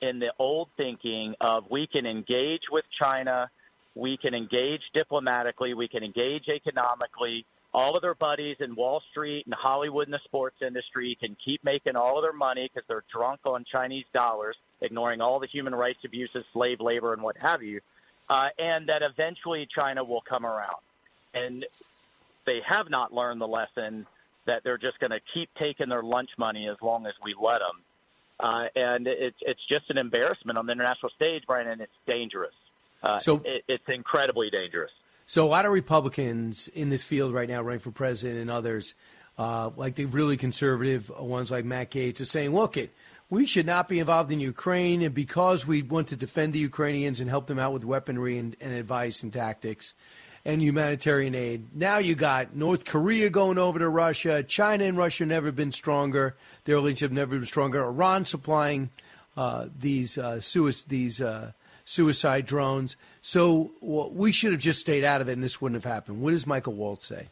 in the old thinking of we can engage with China, we can engage diplomatically, we can engage economically. All of their buddies in Wall Street and Hollywood and the sports industry can keep making all of their money because they're drunk on Chinese dollars, ignoring all the human rights abuses, slave labor, and what have you, uh, and that eventually China will come around. And they have not learned the lesson that they're just going to keep taking their lunch money as long as we let them. Uh, and it's it's just an embarrassment on the international stage, Brian, and it's dangerous. Uh, so it, It's incredibly dangerous. So a lot of Republicans in this field right now running for president and others, uh, like the really conservative ones like Matt Gaetz, are saying, look, it, we should not be involved in Ukraine, and because we want to defend the Ukrainians and help them out with weaponry and, and advice and tactics. and humanitarian aid. Now you got North Korea going over to Russia. China and Russia never been stronger. Their relationship never been stronger. Iran supplying uh, these uh, suicide these uh, suicide drones. So well, we should have just stayed out of it, and this wouldn't have happened. What does Michael Waltz say?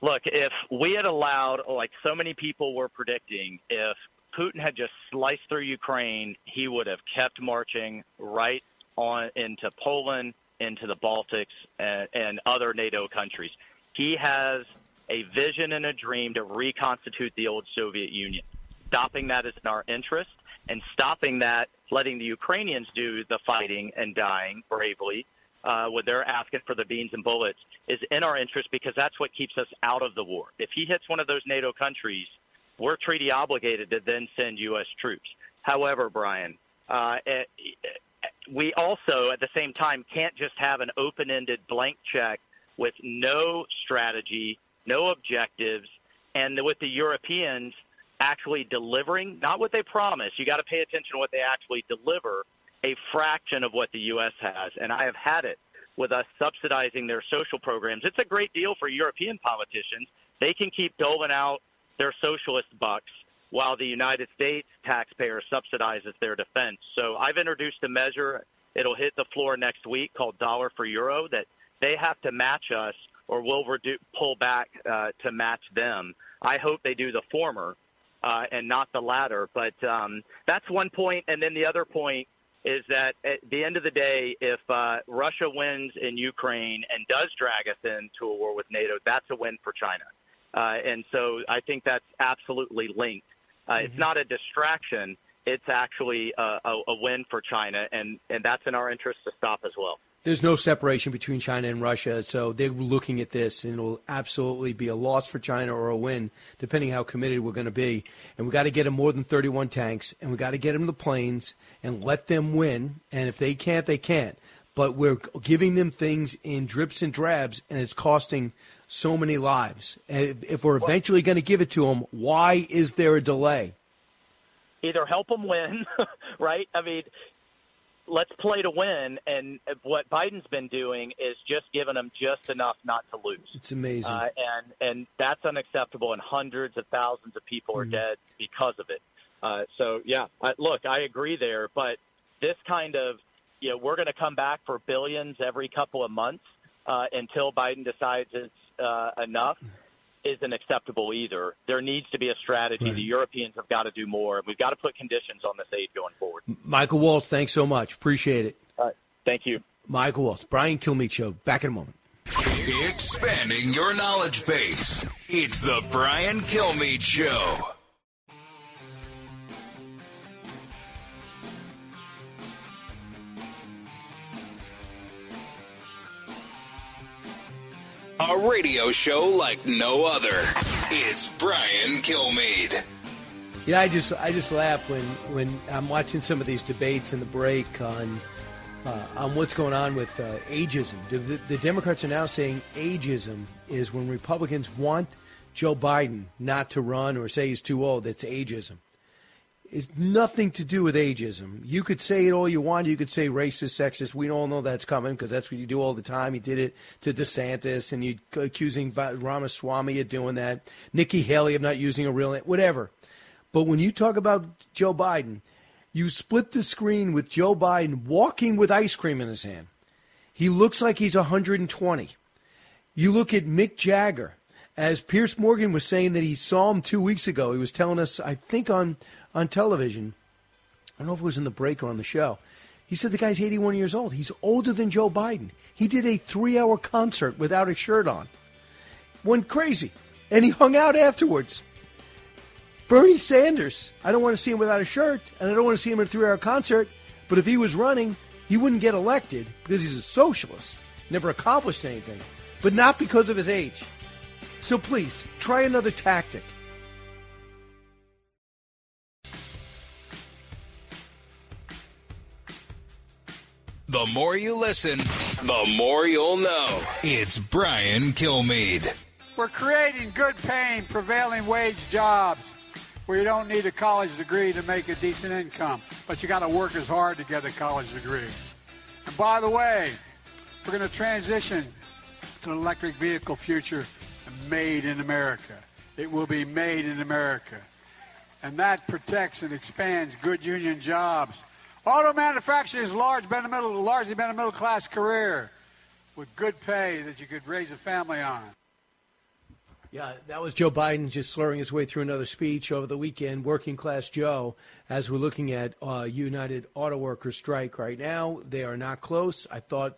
Look, if we had allowed, like so many people were predicting, if Putin had just sliced through Ukraine, he would have kept marching right on into Poland, into the Baltics, and, and other NATO countries. He has a vision and a dream to reconstitute the old Soviet Union. Stopping that is in our interest, and stopping that, letting the Ukrainians do the fighting and dying bravely, uh, when they're asking for the beans and bullets, is in our interest because that's what keeps us out of the war. If he hits one of those NATO countries, we're treaty obligated to then send U S troops. However, Brian, uh, it, it, we also at the same time can't just have an open-ended blank check with no strategy, no objectives, and with the Europeans actually delivering, not what they promise. You got to pay attention to what they actually deliver, a fraction of what the U S has. And I have had it with us subsidizing their social programs. It's a great deal for European politicians. They can keep doling out their socialist bucks while the United States taxpayer subsidizes their defense. So I've introduced a measure, it'll hit the floor next week, called dollar for euro, that they have to match us or we'll redu- pull back uh, to match them. I hope they do the former uh, and not the latter. But um, that's one point. And then the other point is that at the end of the day, if uh, Russia wins in Ukraine and does drag us into a war with NATO, that's a win for China. Uh, and so I think that's absolutely linked. Uh, mm-hmm. It's not a distraction. It's actually a, a, a win for China, and, and that's in our interest to stop as well. There's no separation between China and Russia, so they're looking at this, and it will absolutely be a loss for China or a win, depending how committed we're going to be. And we've got to get them more than thirty-one tanks, and we've got to get them the planes and let them win. And if they can't, they can't. But we're giving them things in drips and drabs, and it's costing so many lives. And if we're eventually going to give it to them, why is there a delay? Either help them win, right? I mean, let's play to win. And what Biden's been doing is just giving them just enough not to lose. It's amazing. Uh, and, and that's unacceptable. And hundreds of thousands of people are mm-hmm. dead because of it. Uh, so, yeah, I, look, I agree there. But this kind of, you know, we're going to come back for billions every couple of months uh, until Biden decides it's Uh, enough isn't acceptable either. There needs to be a strategy. Right. The Europeans have got to do more. We've got to put conditions on this aid going forward. Michael Waltz, thanks so much. Appreciate it. All right. Thank you. Michael Waltz, Brian Kilmeade Show, back in a moment. Expanding your knowledge base. It's the Brian Kilmeade Show. A radio show like no other. It's Brian Kilmeade. Yeah, I just I just laugh when, when I'm watching some of these debates in the break on uh, on what's going on with uh, ageism. The, the Democrats are now saying ageism is when Republicans want Joe Biden not to run or say he's too old. That's ageism. It's nothing to do with ageism. You could say it all you want. You could say racist, sexist. We all know that's coming because that's what you do all the time. You did it to DeSantis, and you accusing Ramaswamy of doing that. Nikki Haley of not using a real name, whatever. But when you talk about Joe Biden, you split the screen with Joe Biden walking with ice cream in his hand. He looks like he's one hundred twenty. You look at Mick Jagger. As Pierce Morgan was saying that he saw him two weeks ago, he was telling us, I think on on television, I don't know if it was in the break or on the show, he said the guy's eighty-one years old. He's older than Joe Biden. He did a three-hour concert without a shirt on. Went crazy. And he hung out afterwards. Bernie Sanders, I don't want to see him without a shirt, and I don't want to see him at a three-hour concert, but if he was running, he wouldn't get elected because he's a socialist, never accomplished anything, but not because of his age. So please, try another tactic. The more you listen, the more you'll know. It's Brian Kilmeade. We're creating good paying, prevailing wage jobs where you don't need a college degree to make a decent income, but you got to work as hard to get a college degree. And by the way, we're going to transition an electric vehicle future made in America. It will be made in America. And that protects and expands good union jobs. Auto manufacturing is large, been a middle, largely been a middle-class career with good pay that you could raise a family on. Yeah, that was Joe Biden just slurring his way through another speech over the weekend, Working Class Joe, as we're looking at uh, United Auto Workers strike right now. They are not close. I thought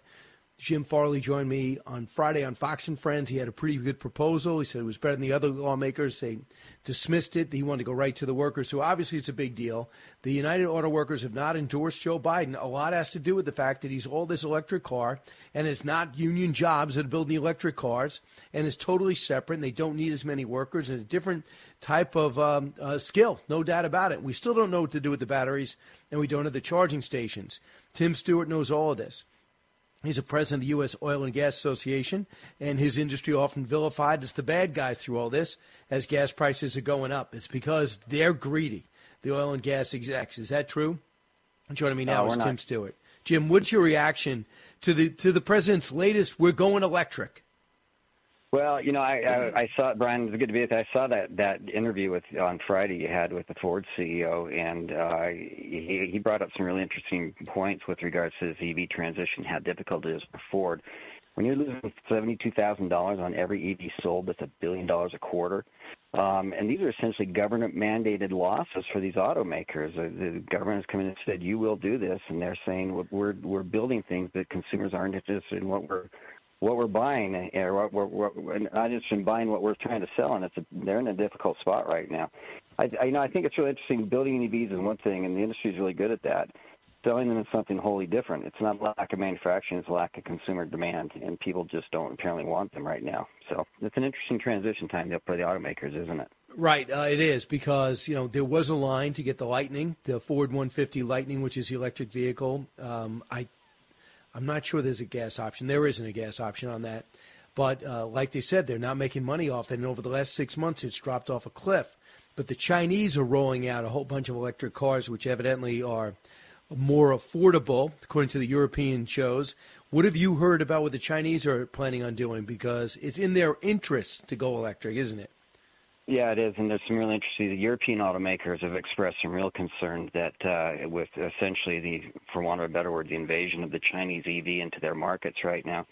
Jim Farley joined me on Friday on Fox and Friends. He had a pretty good proposal. He said it was better than the other lawmakers. They dismissed it. He wanted to go right to the workers. So obviously it's a big deal. The United Auto Workers have not endorsed Joe Biden. A lot has to do with the fact that he's all this electric car, and it's not union jobs that build the electric cars, and it's totally separate, and they don't need as many workers, and a different type of um, uh, skill, no doubt about it. We still don't know what to do with the batteries, and we don't have the charging stations. Tim Stewart knows all of this. He's a president of the U S Oil and Gas Association, and his industry often vilified as the bad guys through all this as gas prices are going up. It's because they're greedy, the oil and gas execs. Is that true? Joining me now no, is Tim not. Stewart. Jim, what's your reaction to the to the president's latest, we're going electric? Well, you know, I, I, I saw, Brian, it was good to be with you. I saw that, that interview with on Friday you had with the Ford C E O, and uh, he, he brought up some really interesting points with regards to this E V transition, how difficult it is for Ford. When you're losing seventy-two thousand dollars on every E V sold, that's a billion dollars a quarter. Um, and these are essentially government-mandated losses for these automakers. The, the government has come in and said, you will do this, and they're saying, we're, we're building things that consumers aren't interested in what we're what we're buying, or what we're, what we're not just in buying what we're trying to sell, and it's a, they're in a difficult spot right now. I, I, you know, I think it's really interesting. Building E Vs is one thing, and the industry is really good at that. Selling them is something wholly different. It's not lack of manufacturing; it's lack of consumer demand, and people just don't apparently want them right now. So it's an interesting transition time for the automakers, isn't it? Right, uh, it is, because you know there was a line to get the Lightning, the Ford one fifty Lightning, which is the electric vehicle. Um, I. I'm not sure there's a gas option. There isn't a gas option on that. But uh, like they said, they're not making money off it. And over the last six months, it's dropped off a cliff. But the Chinese are rolling out a whole bunch of electric cars, which evidently are more affordable, according to the European shows. What have you heard about what the Chinese are planning on doing? Because it's in their interest to go electric, isn't it? Yeah, it is, and there's some real interesting. The European automakers have expressed some real concern that uh, with essentially the, for want of a better word, the invasion of the Chinese E V into their markets right now.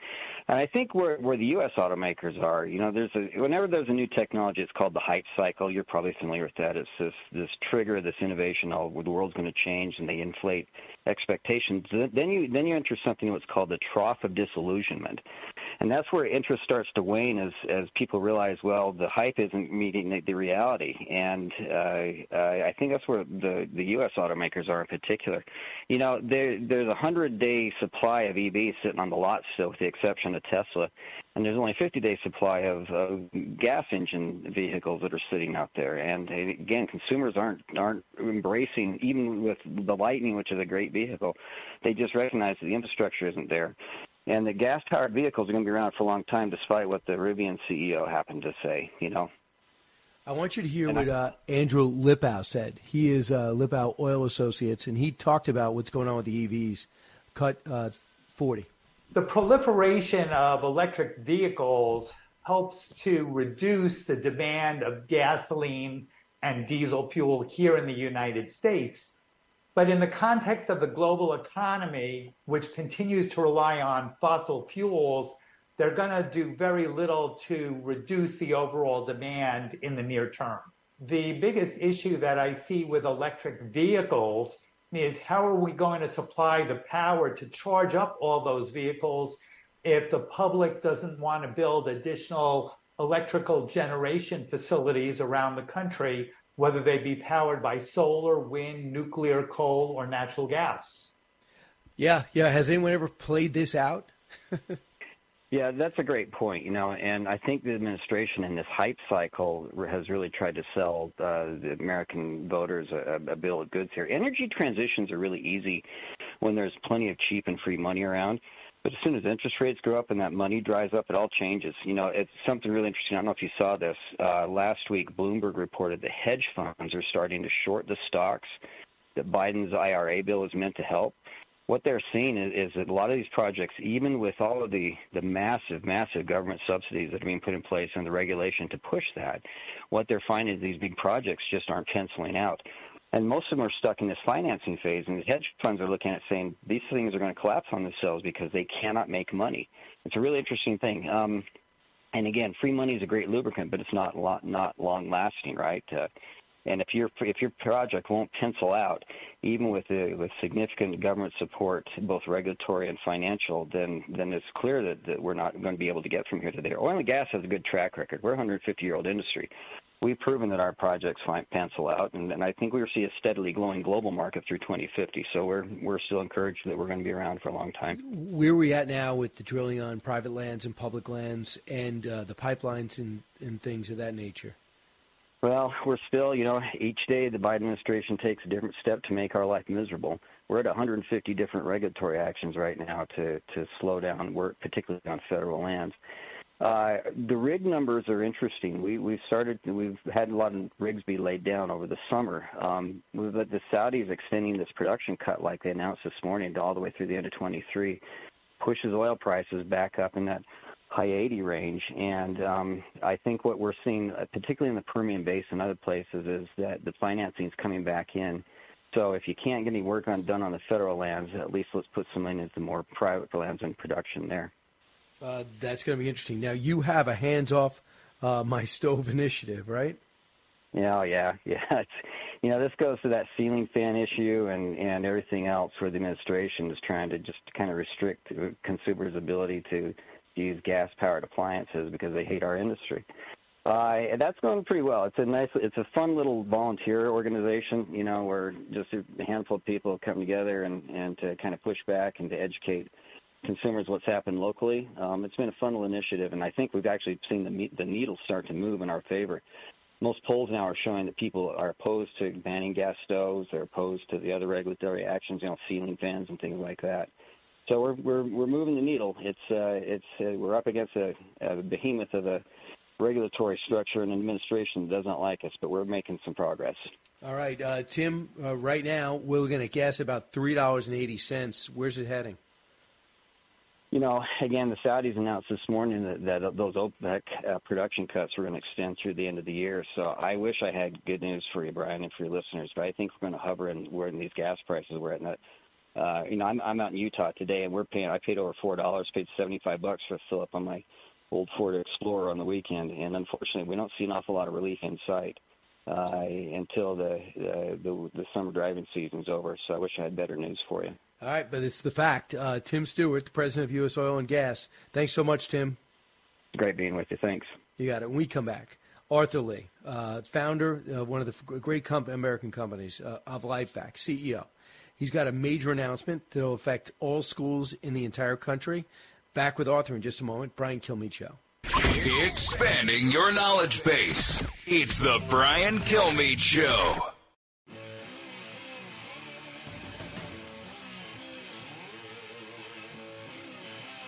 And I think where where the U S automakers are, you know, there's a, whenever there's a new technology, it's called the hype cycle. You're probably familiar with that. It's this this trigger, this innovation. All the world's going to change, and they inflate expectations. Then you then you enter something that's called the trough of disillusionment, and that's where interest starts to wane as as people realize, well, the hype isn't meeting the reality, and uh, I think that's where the, the U S automakers are in particular. You know, there, there's a hundred-day supply of E Vs sitting on the lot still, with the exception of Tesla, and there's only a fifty-day supply of, of gas engine vehicles that are sitting out there. And again, consumers aren't aren't embracing, even with the Lightning, which is a great vehicle. They just recognize that the infrastructure isn't there. And the gas-powered vehicles are going to be around for a long time, despite what the Rivian C E O happened to say, you know. I want you to hear what uh, Andrew Lipow said. He is uh, Lipow Oil Associates, and he talked about what's going on with the E Vs. Cut uh, forty. The proliferation of electric vehicles helps to reduce the demand of gasoline and diesel fuel here in the United States. But in the context of the global economy, which continues to rely on fossil fuels, they're going to do very little to reduce the overall demand in the near term. The biggest issue that I see with electric vehicles is how are we going to supply the power to charge up all those vehicles if the public doesn't want to build additional electrical generation facilities around the country, whether they be powered by solar, wind, nuclear, coal, or natural gas. Yeah, yeah. Has anyone ever played this out? Yeah, that's a great point, you know, and I think the administration in this hype cycle has really tried to sell uh, the American voters a, a bill of goods here. Energy transitions are really easy when there's plenty of cheap and free money around. But as soon as interest rates go up and that money dries up, it all changes. You know, it's something really interesting. I don't know if you saw this. Uh, last week, Bloomberg reported that hedge funds are starting to short the stocks that Biden's I R A bill is meant to help. what they're seeing is, is that a lot of these projects, even with all of the, the massive, massive government subsidies that are being put in place and the regulation to push that, what they're finding is these big projects just aren't penciling out. And most of them are stuck in this financing phase, and the hedge funds are looking at saying these things are going to collapse on themselves because they cannot make money. It's a really interesting thing. Um, and, again, free money is a great lubricant, but it's not lo- not long-lasting, right? Uh, And if your if your project won't pencil out, even with the, with significant government support, both regulatory and financial, then then it's clear that, that we're not going to be able to get from here to there. Oil and gas has a good track record. We're a one hundred fifty year old industry. We've proven that our projects pencil out, and, and I think we'll see a steadily glowing global market through twenty fifty. So we're we're still encouraged that we're going to be around for a long time. Where are we at now with the drilling on private lands and public lands, and uh, the pipelines and, and things of that nature? Well, we're still, you know, each day the Biden administration takes a different step to make our life miserable. We're at one hundred fifty different regulatory actions right now to, to slow down work, particularly on federal lands. Uh, the rig numbers are interesting. We, we've started, we've had a lot of rigs be laid down over the summer. Um, but the Saudis extending this production cut like they announced this morning all the way through the end of twenty-three pushes oil prices back up in that high eighty range, and um, I think what we're seeing, particularly in the Permian Basin and other places, is that the financing is coming back in. So if you can't get any work on, done on the federal lands, at least let's put some money into more private lands and production there. Uh, that's going to be interesting. Now, you have a hands-off uh, my stove initiative, right? Yeah, yeah, yeah. It's, you know, this goes to that ceiling fan issue and, and everything else where the administration is trying to just kind of restrict consumers' ability to use gas-powered appliances because they hate our industry. Uh, and that's going pretty well. It's a nice, it's a fun little volunteer organization, you know, where just a handful of people come together and, and to kind of push back and to educate consumers what's happened locally. Um, it's been a fun little initiative, and I think we've actually seen the, the needle start to move in our favor. Most polls now are showing that people are opposed to banning gas stoves. They're opposed to the other regulatory actions, you know, ceiling fans and things like that. So we're we're we're moving the needle. It's uh, it's uh, we're up against a, a behemoth of a regulatory structure and administration that doesn't like us, but we're making some progress. All right, uh, Tim. Uh, right now, we're going to guess about three dollars and eighty cents. Where's it heading? You know, again, the Saudis announced this morning that, that those OPEC uh, production cuts were going to extend through the end of the year. So I wish I had good news for you, Brian, and for your listeners. But I think we're going to hover in where these gas prices were at. And that, Uh, you know, I'm, I'm out in Utah today, and we're paying. I paid over four dollars, paid seventy-five bucks for a fill up on my old Ford Explorer on the weekend, and unfortunately, we don't see an awful lot of relief in sight uh, until the, uh, the the summer driving season's over. So I wish I had better news for you. All right, but it's the fact. Uh, Tim Stewart, the president of U S Oil and Gas. Thanks so much, Tim. Great being with you. Thanks. You got it. When we come back, Arthur Lih, uh, founder of one of the great comp- American companies uh, of LifeVac, C E O. He's got a major announcement that will affect all schools in the entire country. Back with Arthur in just a moment. Brian Kilmeade Show. Expanding your knowledge base. It's the Brian Kilmeade Show.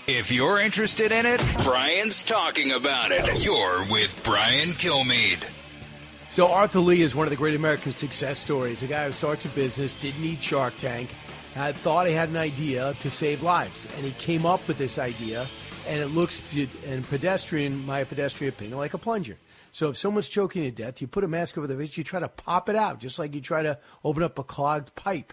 If you're interested in it, Brian's talking about it. You're with Brian Kilmeade. So Arthur Lih is one of the great American success stories, a guy who starts a business, didn't need Shark Tank, had thought he had an idea to save lives. And he came up with this idea, and it looks, to, in pedestrian, my pedestrian opinion, like a plunger. So if someone's choking to death, you put a mask over their face, you try to pop it out, just like you try to open up a clogged pipe.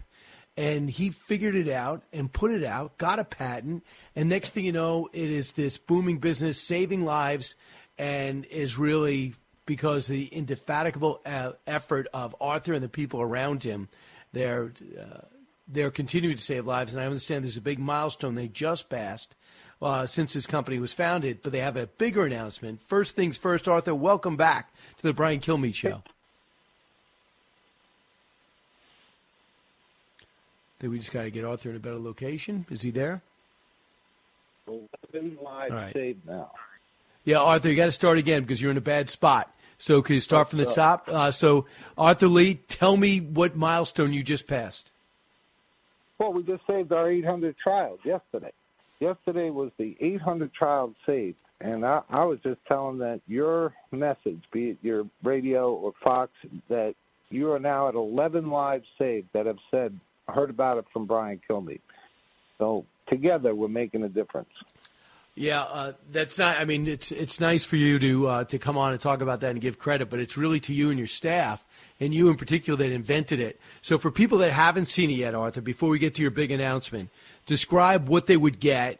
And he figured it out and put it out, got a patent, and next thing you know, it is this booming business, saving lives, and is really... because the indefatigable uh, effort of Arthur and the people around him, they're uh, they're continuing to save lives. And I understand there's a big milestone they just passed uh, since this company was founded, but they have a bigger announcement. First things first, Arthur, welcome back to the Brian Kilmeade Show. I think we just got to get Arthur in a better location. Is he there? eleven lives All right. saved now. Yeah, Arthur, you got to start again because you're in a bad spot. So can you start from the top? Uh, so, Arthur Lih, tell me what milestone you just passed. Well, we just saved our eight hundred child yesterday. Yesterday was the eight hundred child saved. And I, I was just telling that your message, be it your radio or Fox, that you are now at eleven lives saved that have said, heard about it from Brian Kilmeade. So together we're making a difference. Yeah, uh, that's not, I mean, it's it's nice for you to uh, to come on and talk about that and give credit, but it's really to you and your staff, and you in particular, that invented it. So for people that haven't seen it yet, Arthur, before we get to your big announcement, describe what they would get,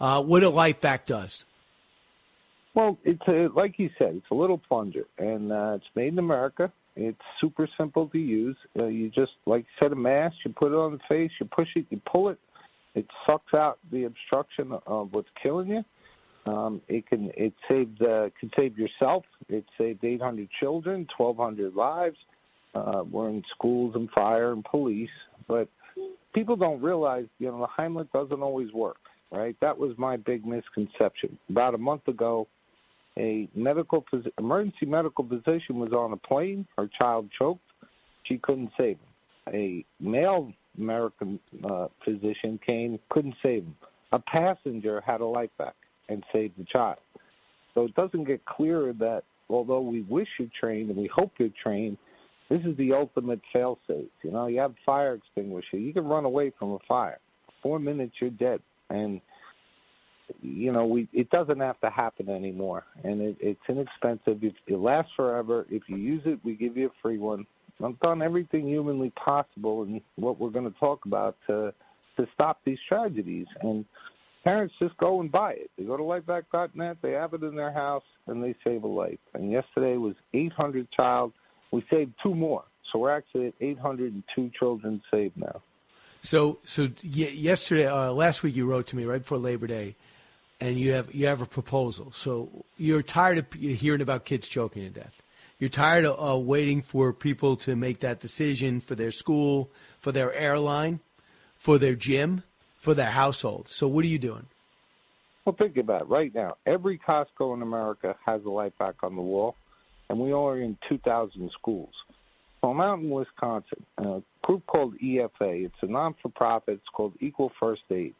uh, what a LifeVac does. Well, it's a, like you said, it's a little plunger, and uh, it's made in America. It's super simple to use. Uh, you just, like you said, a mask, you put it on the face, you push it, you pull it. It sucks out the obstruction of what's killing you. Um, it can it saved uh, can save yourself. It saved eight hundred children, twelve hundred lives. Uh, we're in schools and fire and police, but people don't realize, you know, the Heimlich doesn't always work, right? That was my big misconception. About a month ago, a medical phys- emergency medical physician was on a plane. Her child choked. She couldn't save him. A male American uh, physician came, couldn't save him. A passenger had a LifeVac and saved the child. So it doesn't get clearer that although we wish you're trained and we hope you're trained, this is the ultimate fail-safe. You know, you have a fire extinguisher. You can run away from a fire. Four minutes, you're dead. And, you know, we it doesn't have to happen anymore. And it, it's inexpensive. It, it lasts forever. If you use it, we give you a free one. I've done everything humanly possible in what we're going to talk about to, to stop these tragedies. And parents just go and buy it. They go to LifeVac dot net, they have it in their house, and they save a life. And yesterday was eight hundred child. We saved two more. So we're actually at eight hundred two children saved now. So so yesterday, uh, last week you wrote to me right before Labor Day, and you have you have a proposal. So you're tired of hearing about kids choking to death. You're tired of uh, waiting for people to make that decision for their school, for their airline, for their gym, for their household. So what are you doing? Well, think about it. Right now, every Costco in America has a LifeVac on the wall, and we are in two thousand schools. So I'm out in Wisconsin, a group called E F A. It's a non-for-profit. It's called Equal First Aid.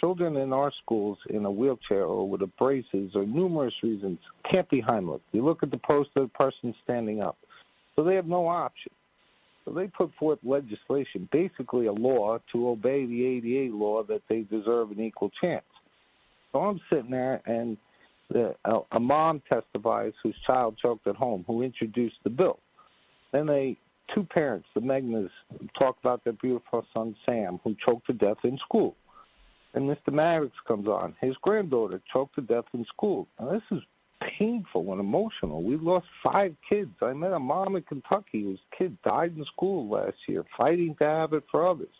Children in our schools in a wheelchair or with a braces or numerous reasons can't be Heimlich. You look at the post of the person standing up. So they have no option. So they put forth legislation, basically a law to obey the A D A law that they deserve an equal chance. So I'm sitting there and the, a, a mom testifies whose child choked at home, who introduced the bill. Then they, two parents, the Megnas, talk about their beautiful son Sam, who choked to death in school. And Mister Maddox comes on. His granddaughter choked to death in school. Now, this is painful and emotional. We lost five kids. I met a mom in Kentucky whose kid died in school last year, fighting to have it for others.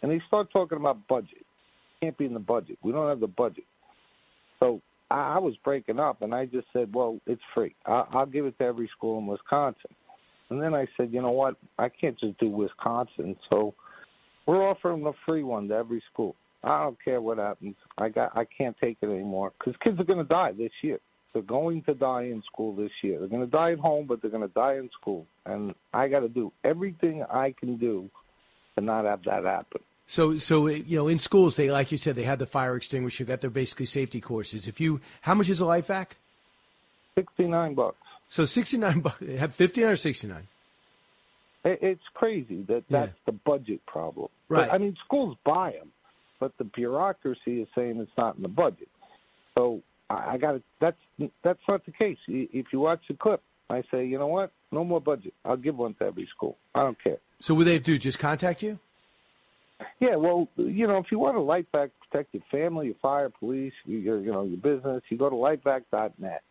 And they start talking about budget. Can't be in the budget. We don't have the budget. So I was breaking up, and I just said, well, it's free. I'll give it to every school in Wisconsin. And then I said, you know what? I can't just do Wisconsin. So we're offering a free one to every school. I don't care what happens. I got. I can't take it anymore because kids are going to die this year. They're going to die in school this year. They're going to die at home, but they're going to die in school. And I got to do everything I can do to not have that happen. So, so you know, in schools, they like you said, they had the fire extinguisher. Got their basically safety courses. If you, how much is a LifeVac? Sixty-nine bucks. So sixty-nine bucks. Have fifty-nine or sixty-nine? It's crazy that that's yeah. the budget problem. Right. But, I mean, schools buy them. But the bureaucracy is saying it's not in the budget. So I got to – that's that's not the case. If you watch the clip, I say, you know what, no more budget. I'll give one to every school. I don't care. So what do they do, just contact you? Yeah, well, you know, if you want a LifeVac, protect your family, your fire, police, your, you know, your business, you go to LifeVac dot net.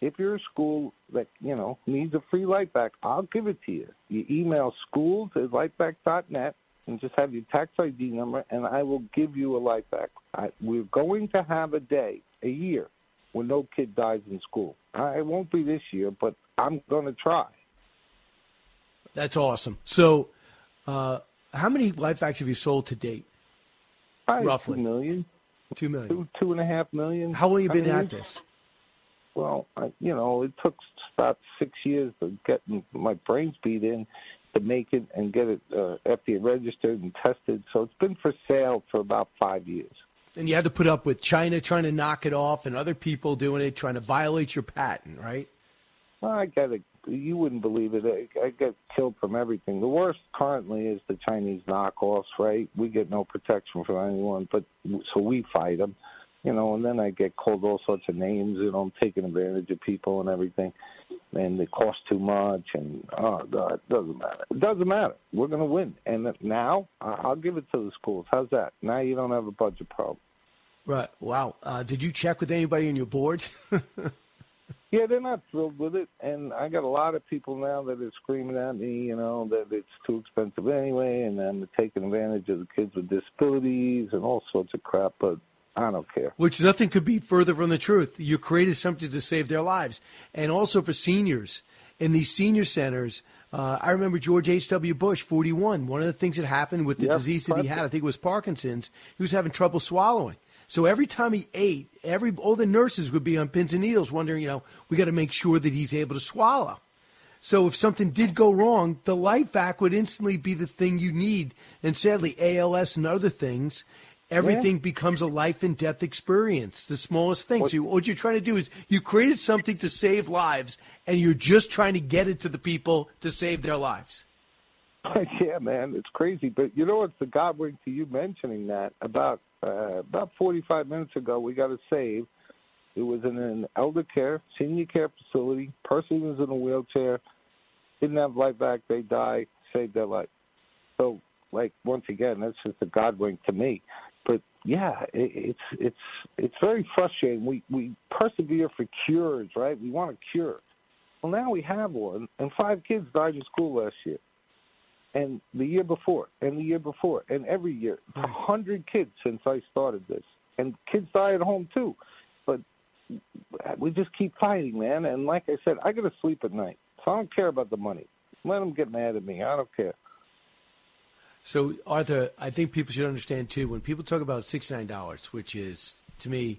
If you're a school that, you know, needs a free LifeVac, I'll give it to you. You email schools at LifeVac dot net. And just have your tax I D number, and I will give you a LifeVac. I, we're going to have a day, a year, when no kid dies in school. I, it won't be this year, but I'm going to try. That's awesome. So uh, how many LifeVacs have you sold to date, I, roughly? Two million. Two million. Two, two and a half million. How long have you been I mean, at this? Well, I, you know, it took about six years to get my brains beat in. To make it and get it uh, F D A registered and tested. So it's been for sale for about five years. And you had to put up with China trying to knock it off and other people doing it, trying to violate your patent, right? Well, I got to you wouldn't believe it. I, I get killed from everything. The worst currently is the Chinese knockoffs, right? We get no protection from anyone, but so we fight them, you know, and then I get called all sorts of names, you know, I'm taking advantage of people and everything, and they cost too much, and, oh, God, it doesn't matter. It doesn't matter. We're going to win. And now I'll give it to the schools. How's that? Now you don't have a budget problem. Right. Wow. Uh, did you check with anybody on your board? Yeah, they're not thrilled with it, and I got a lot of people now that are screaming at me, you know, that it's too expensive anyway, and I'm taking advantage of the kids with disabilities and all sorts of crap, but I don't care. Which nothing could be further from the truth. You created something to save their lives, and also for seniors. In these senior centers, uh, I remember George H W. Bush, forty-one, one of the things that happened with the yep, disease that he had, I think it was Parkinson's, he was having trouble swallowing. So every time he ate, every all the nurses would be on pins and needles wondering, you know, we got to make sure that he's able to swallow. So if something did go wrong, the LifeVac would instantly be the thing you need. And sadly, A L S and other things, everything yeah. becomes a life and death experience, the smallest thing. What? So you, what you're trying to do is you created something to save lives, and you're just trying to get it to the people to save their lives. Yeah, man, it's crazy. But you know what's the God-wink to you mentioning that about Uh, about forty-five minutes ago, we got a save. It was in an elder care, senior care facility. Person was in a wheelchair, didn't have life back. They died, saved their life. So, like, once again, that's just a God wink to me. But, yeah, it, it's it's it's very frustrating. We, we persevere for cures, right? We want a cure. Well, now we have one, and five kids died in school last year. And the year before, and the year before, and every year. It's one hundred kids since I started this. And kids die at home, too. But we just keep fighting, man. And like I said, I got to sleep at night. So I don't care about the money. Let them get mad at me. I don't care. So, Arthur, I think people should understand, too, when people talk about sixty-nine dollars, which is, to me,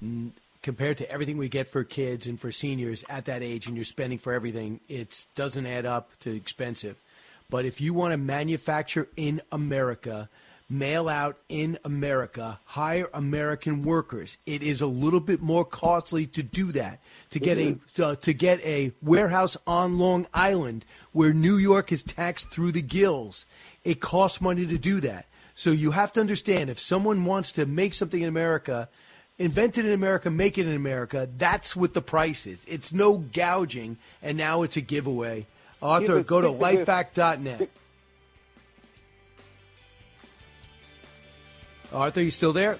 n- compared to everything we get for kids and for seniors at that age, and you're spending for everything, it doesn't add up to expensive. But if you want to manufacture in America, mail out in America, hire American workers, it is a little bit more costly to do that. To get mm-hmm. a uh, to get a warehouse on Long Island where New York is taxed through the gills, it costs money to do that. So you have to understand, if someone wants to make something in America, invent it in America, make it in America, that's what the price is. It's no gouging, and now it's a giveaway. Arthur, go to lifevac dot net. Arthur, you still there?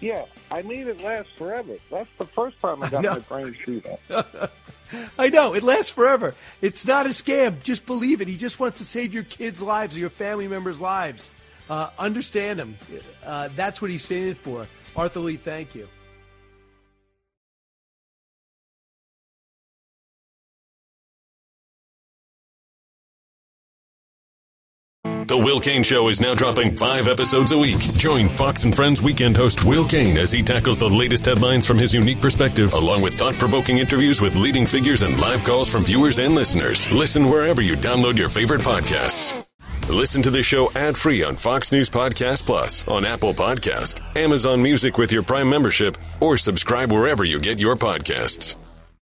Yeah, I made it last forever. That's the first time I got I my brain through that. I know, it lasts forever. It's not a scam. Just believe it. He just wants to save your kids' lives or your family members' lives. Uh, understand him. Uh, that's what he's saying it for. Arthur Lih, thank you. The Will Cain Show is now dropping five episodes a week. Join Fox and Friends weekend host Will Cain as he tackles the latest headlines from his unique perspective, along with thought-provoking interviews with leading figures and live calls from viewers and listeners. Listen wherever you download your favorite podcasts. Listen to the show ad-free on Fox News Podcast Plus, on Apple Podcasts, Amazon Music with your Prime membership, or subscribe wherever you get your podcasts.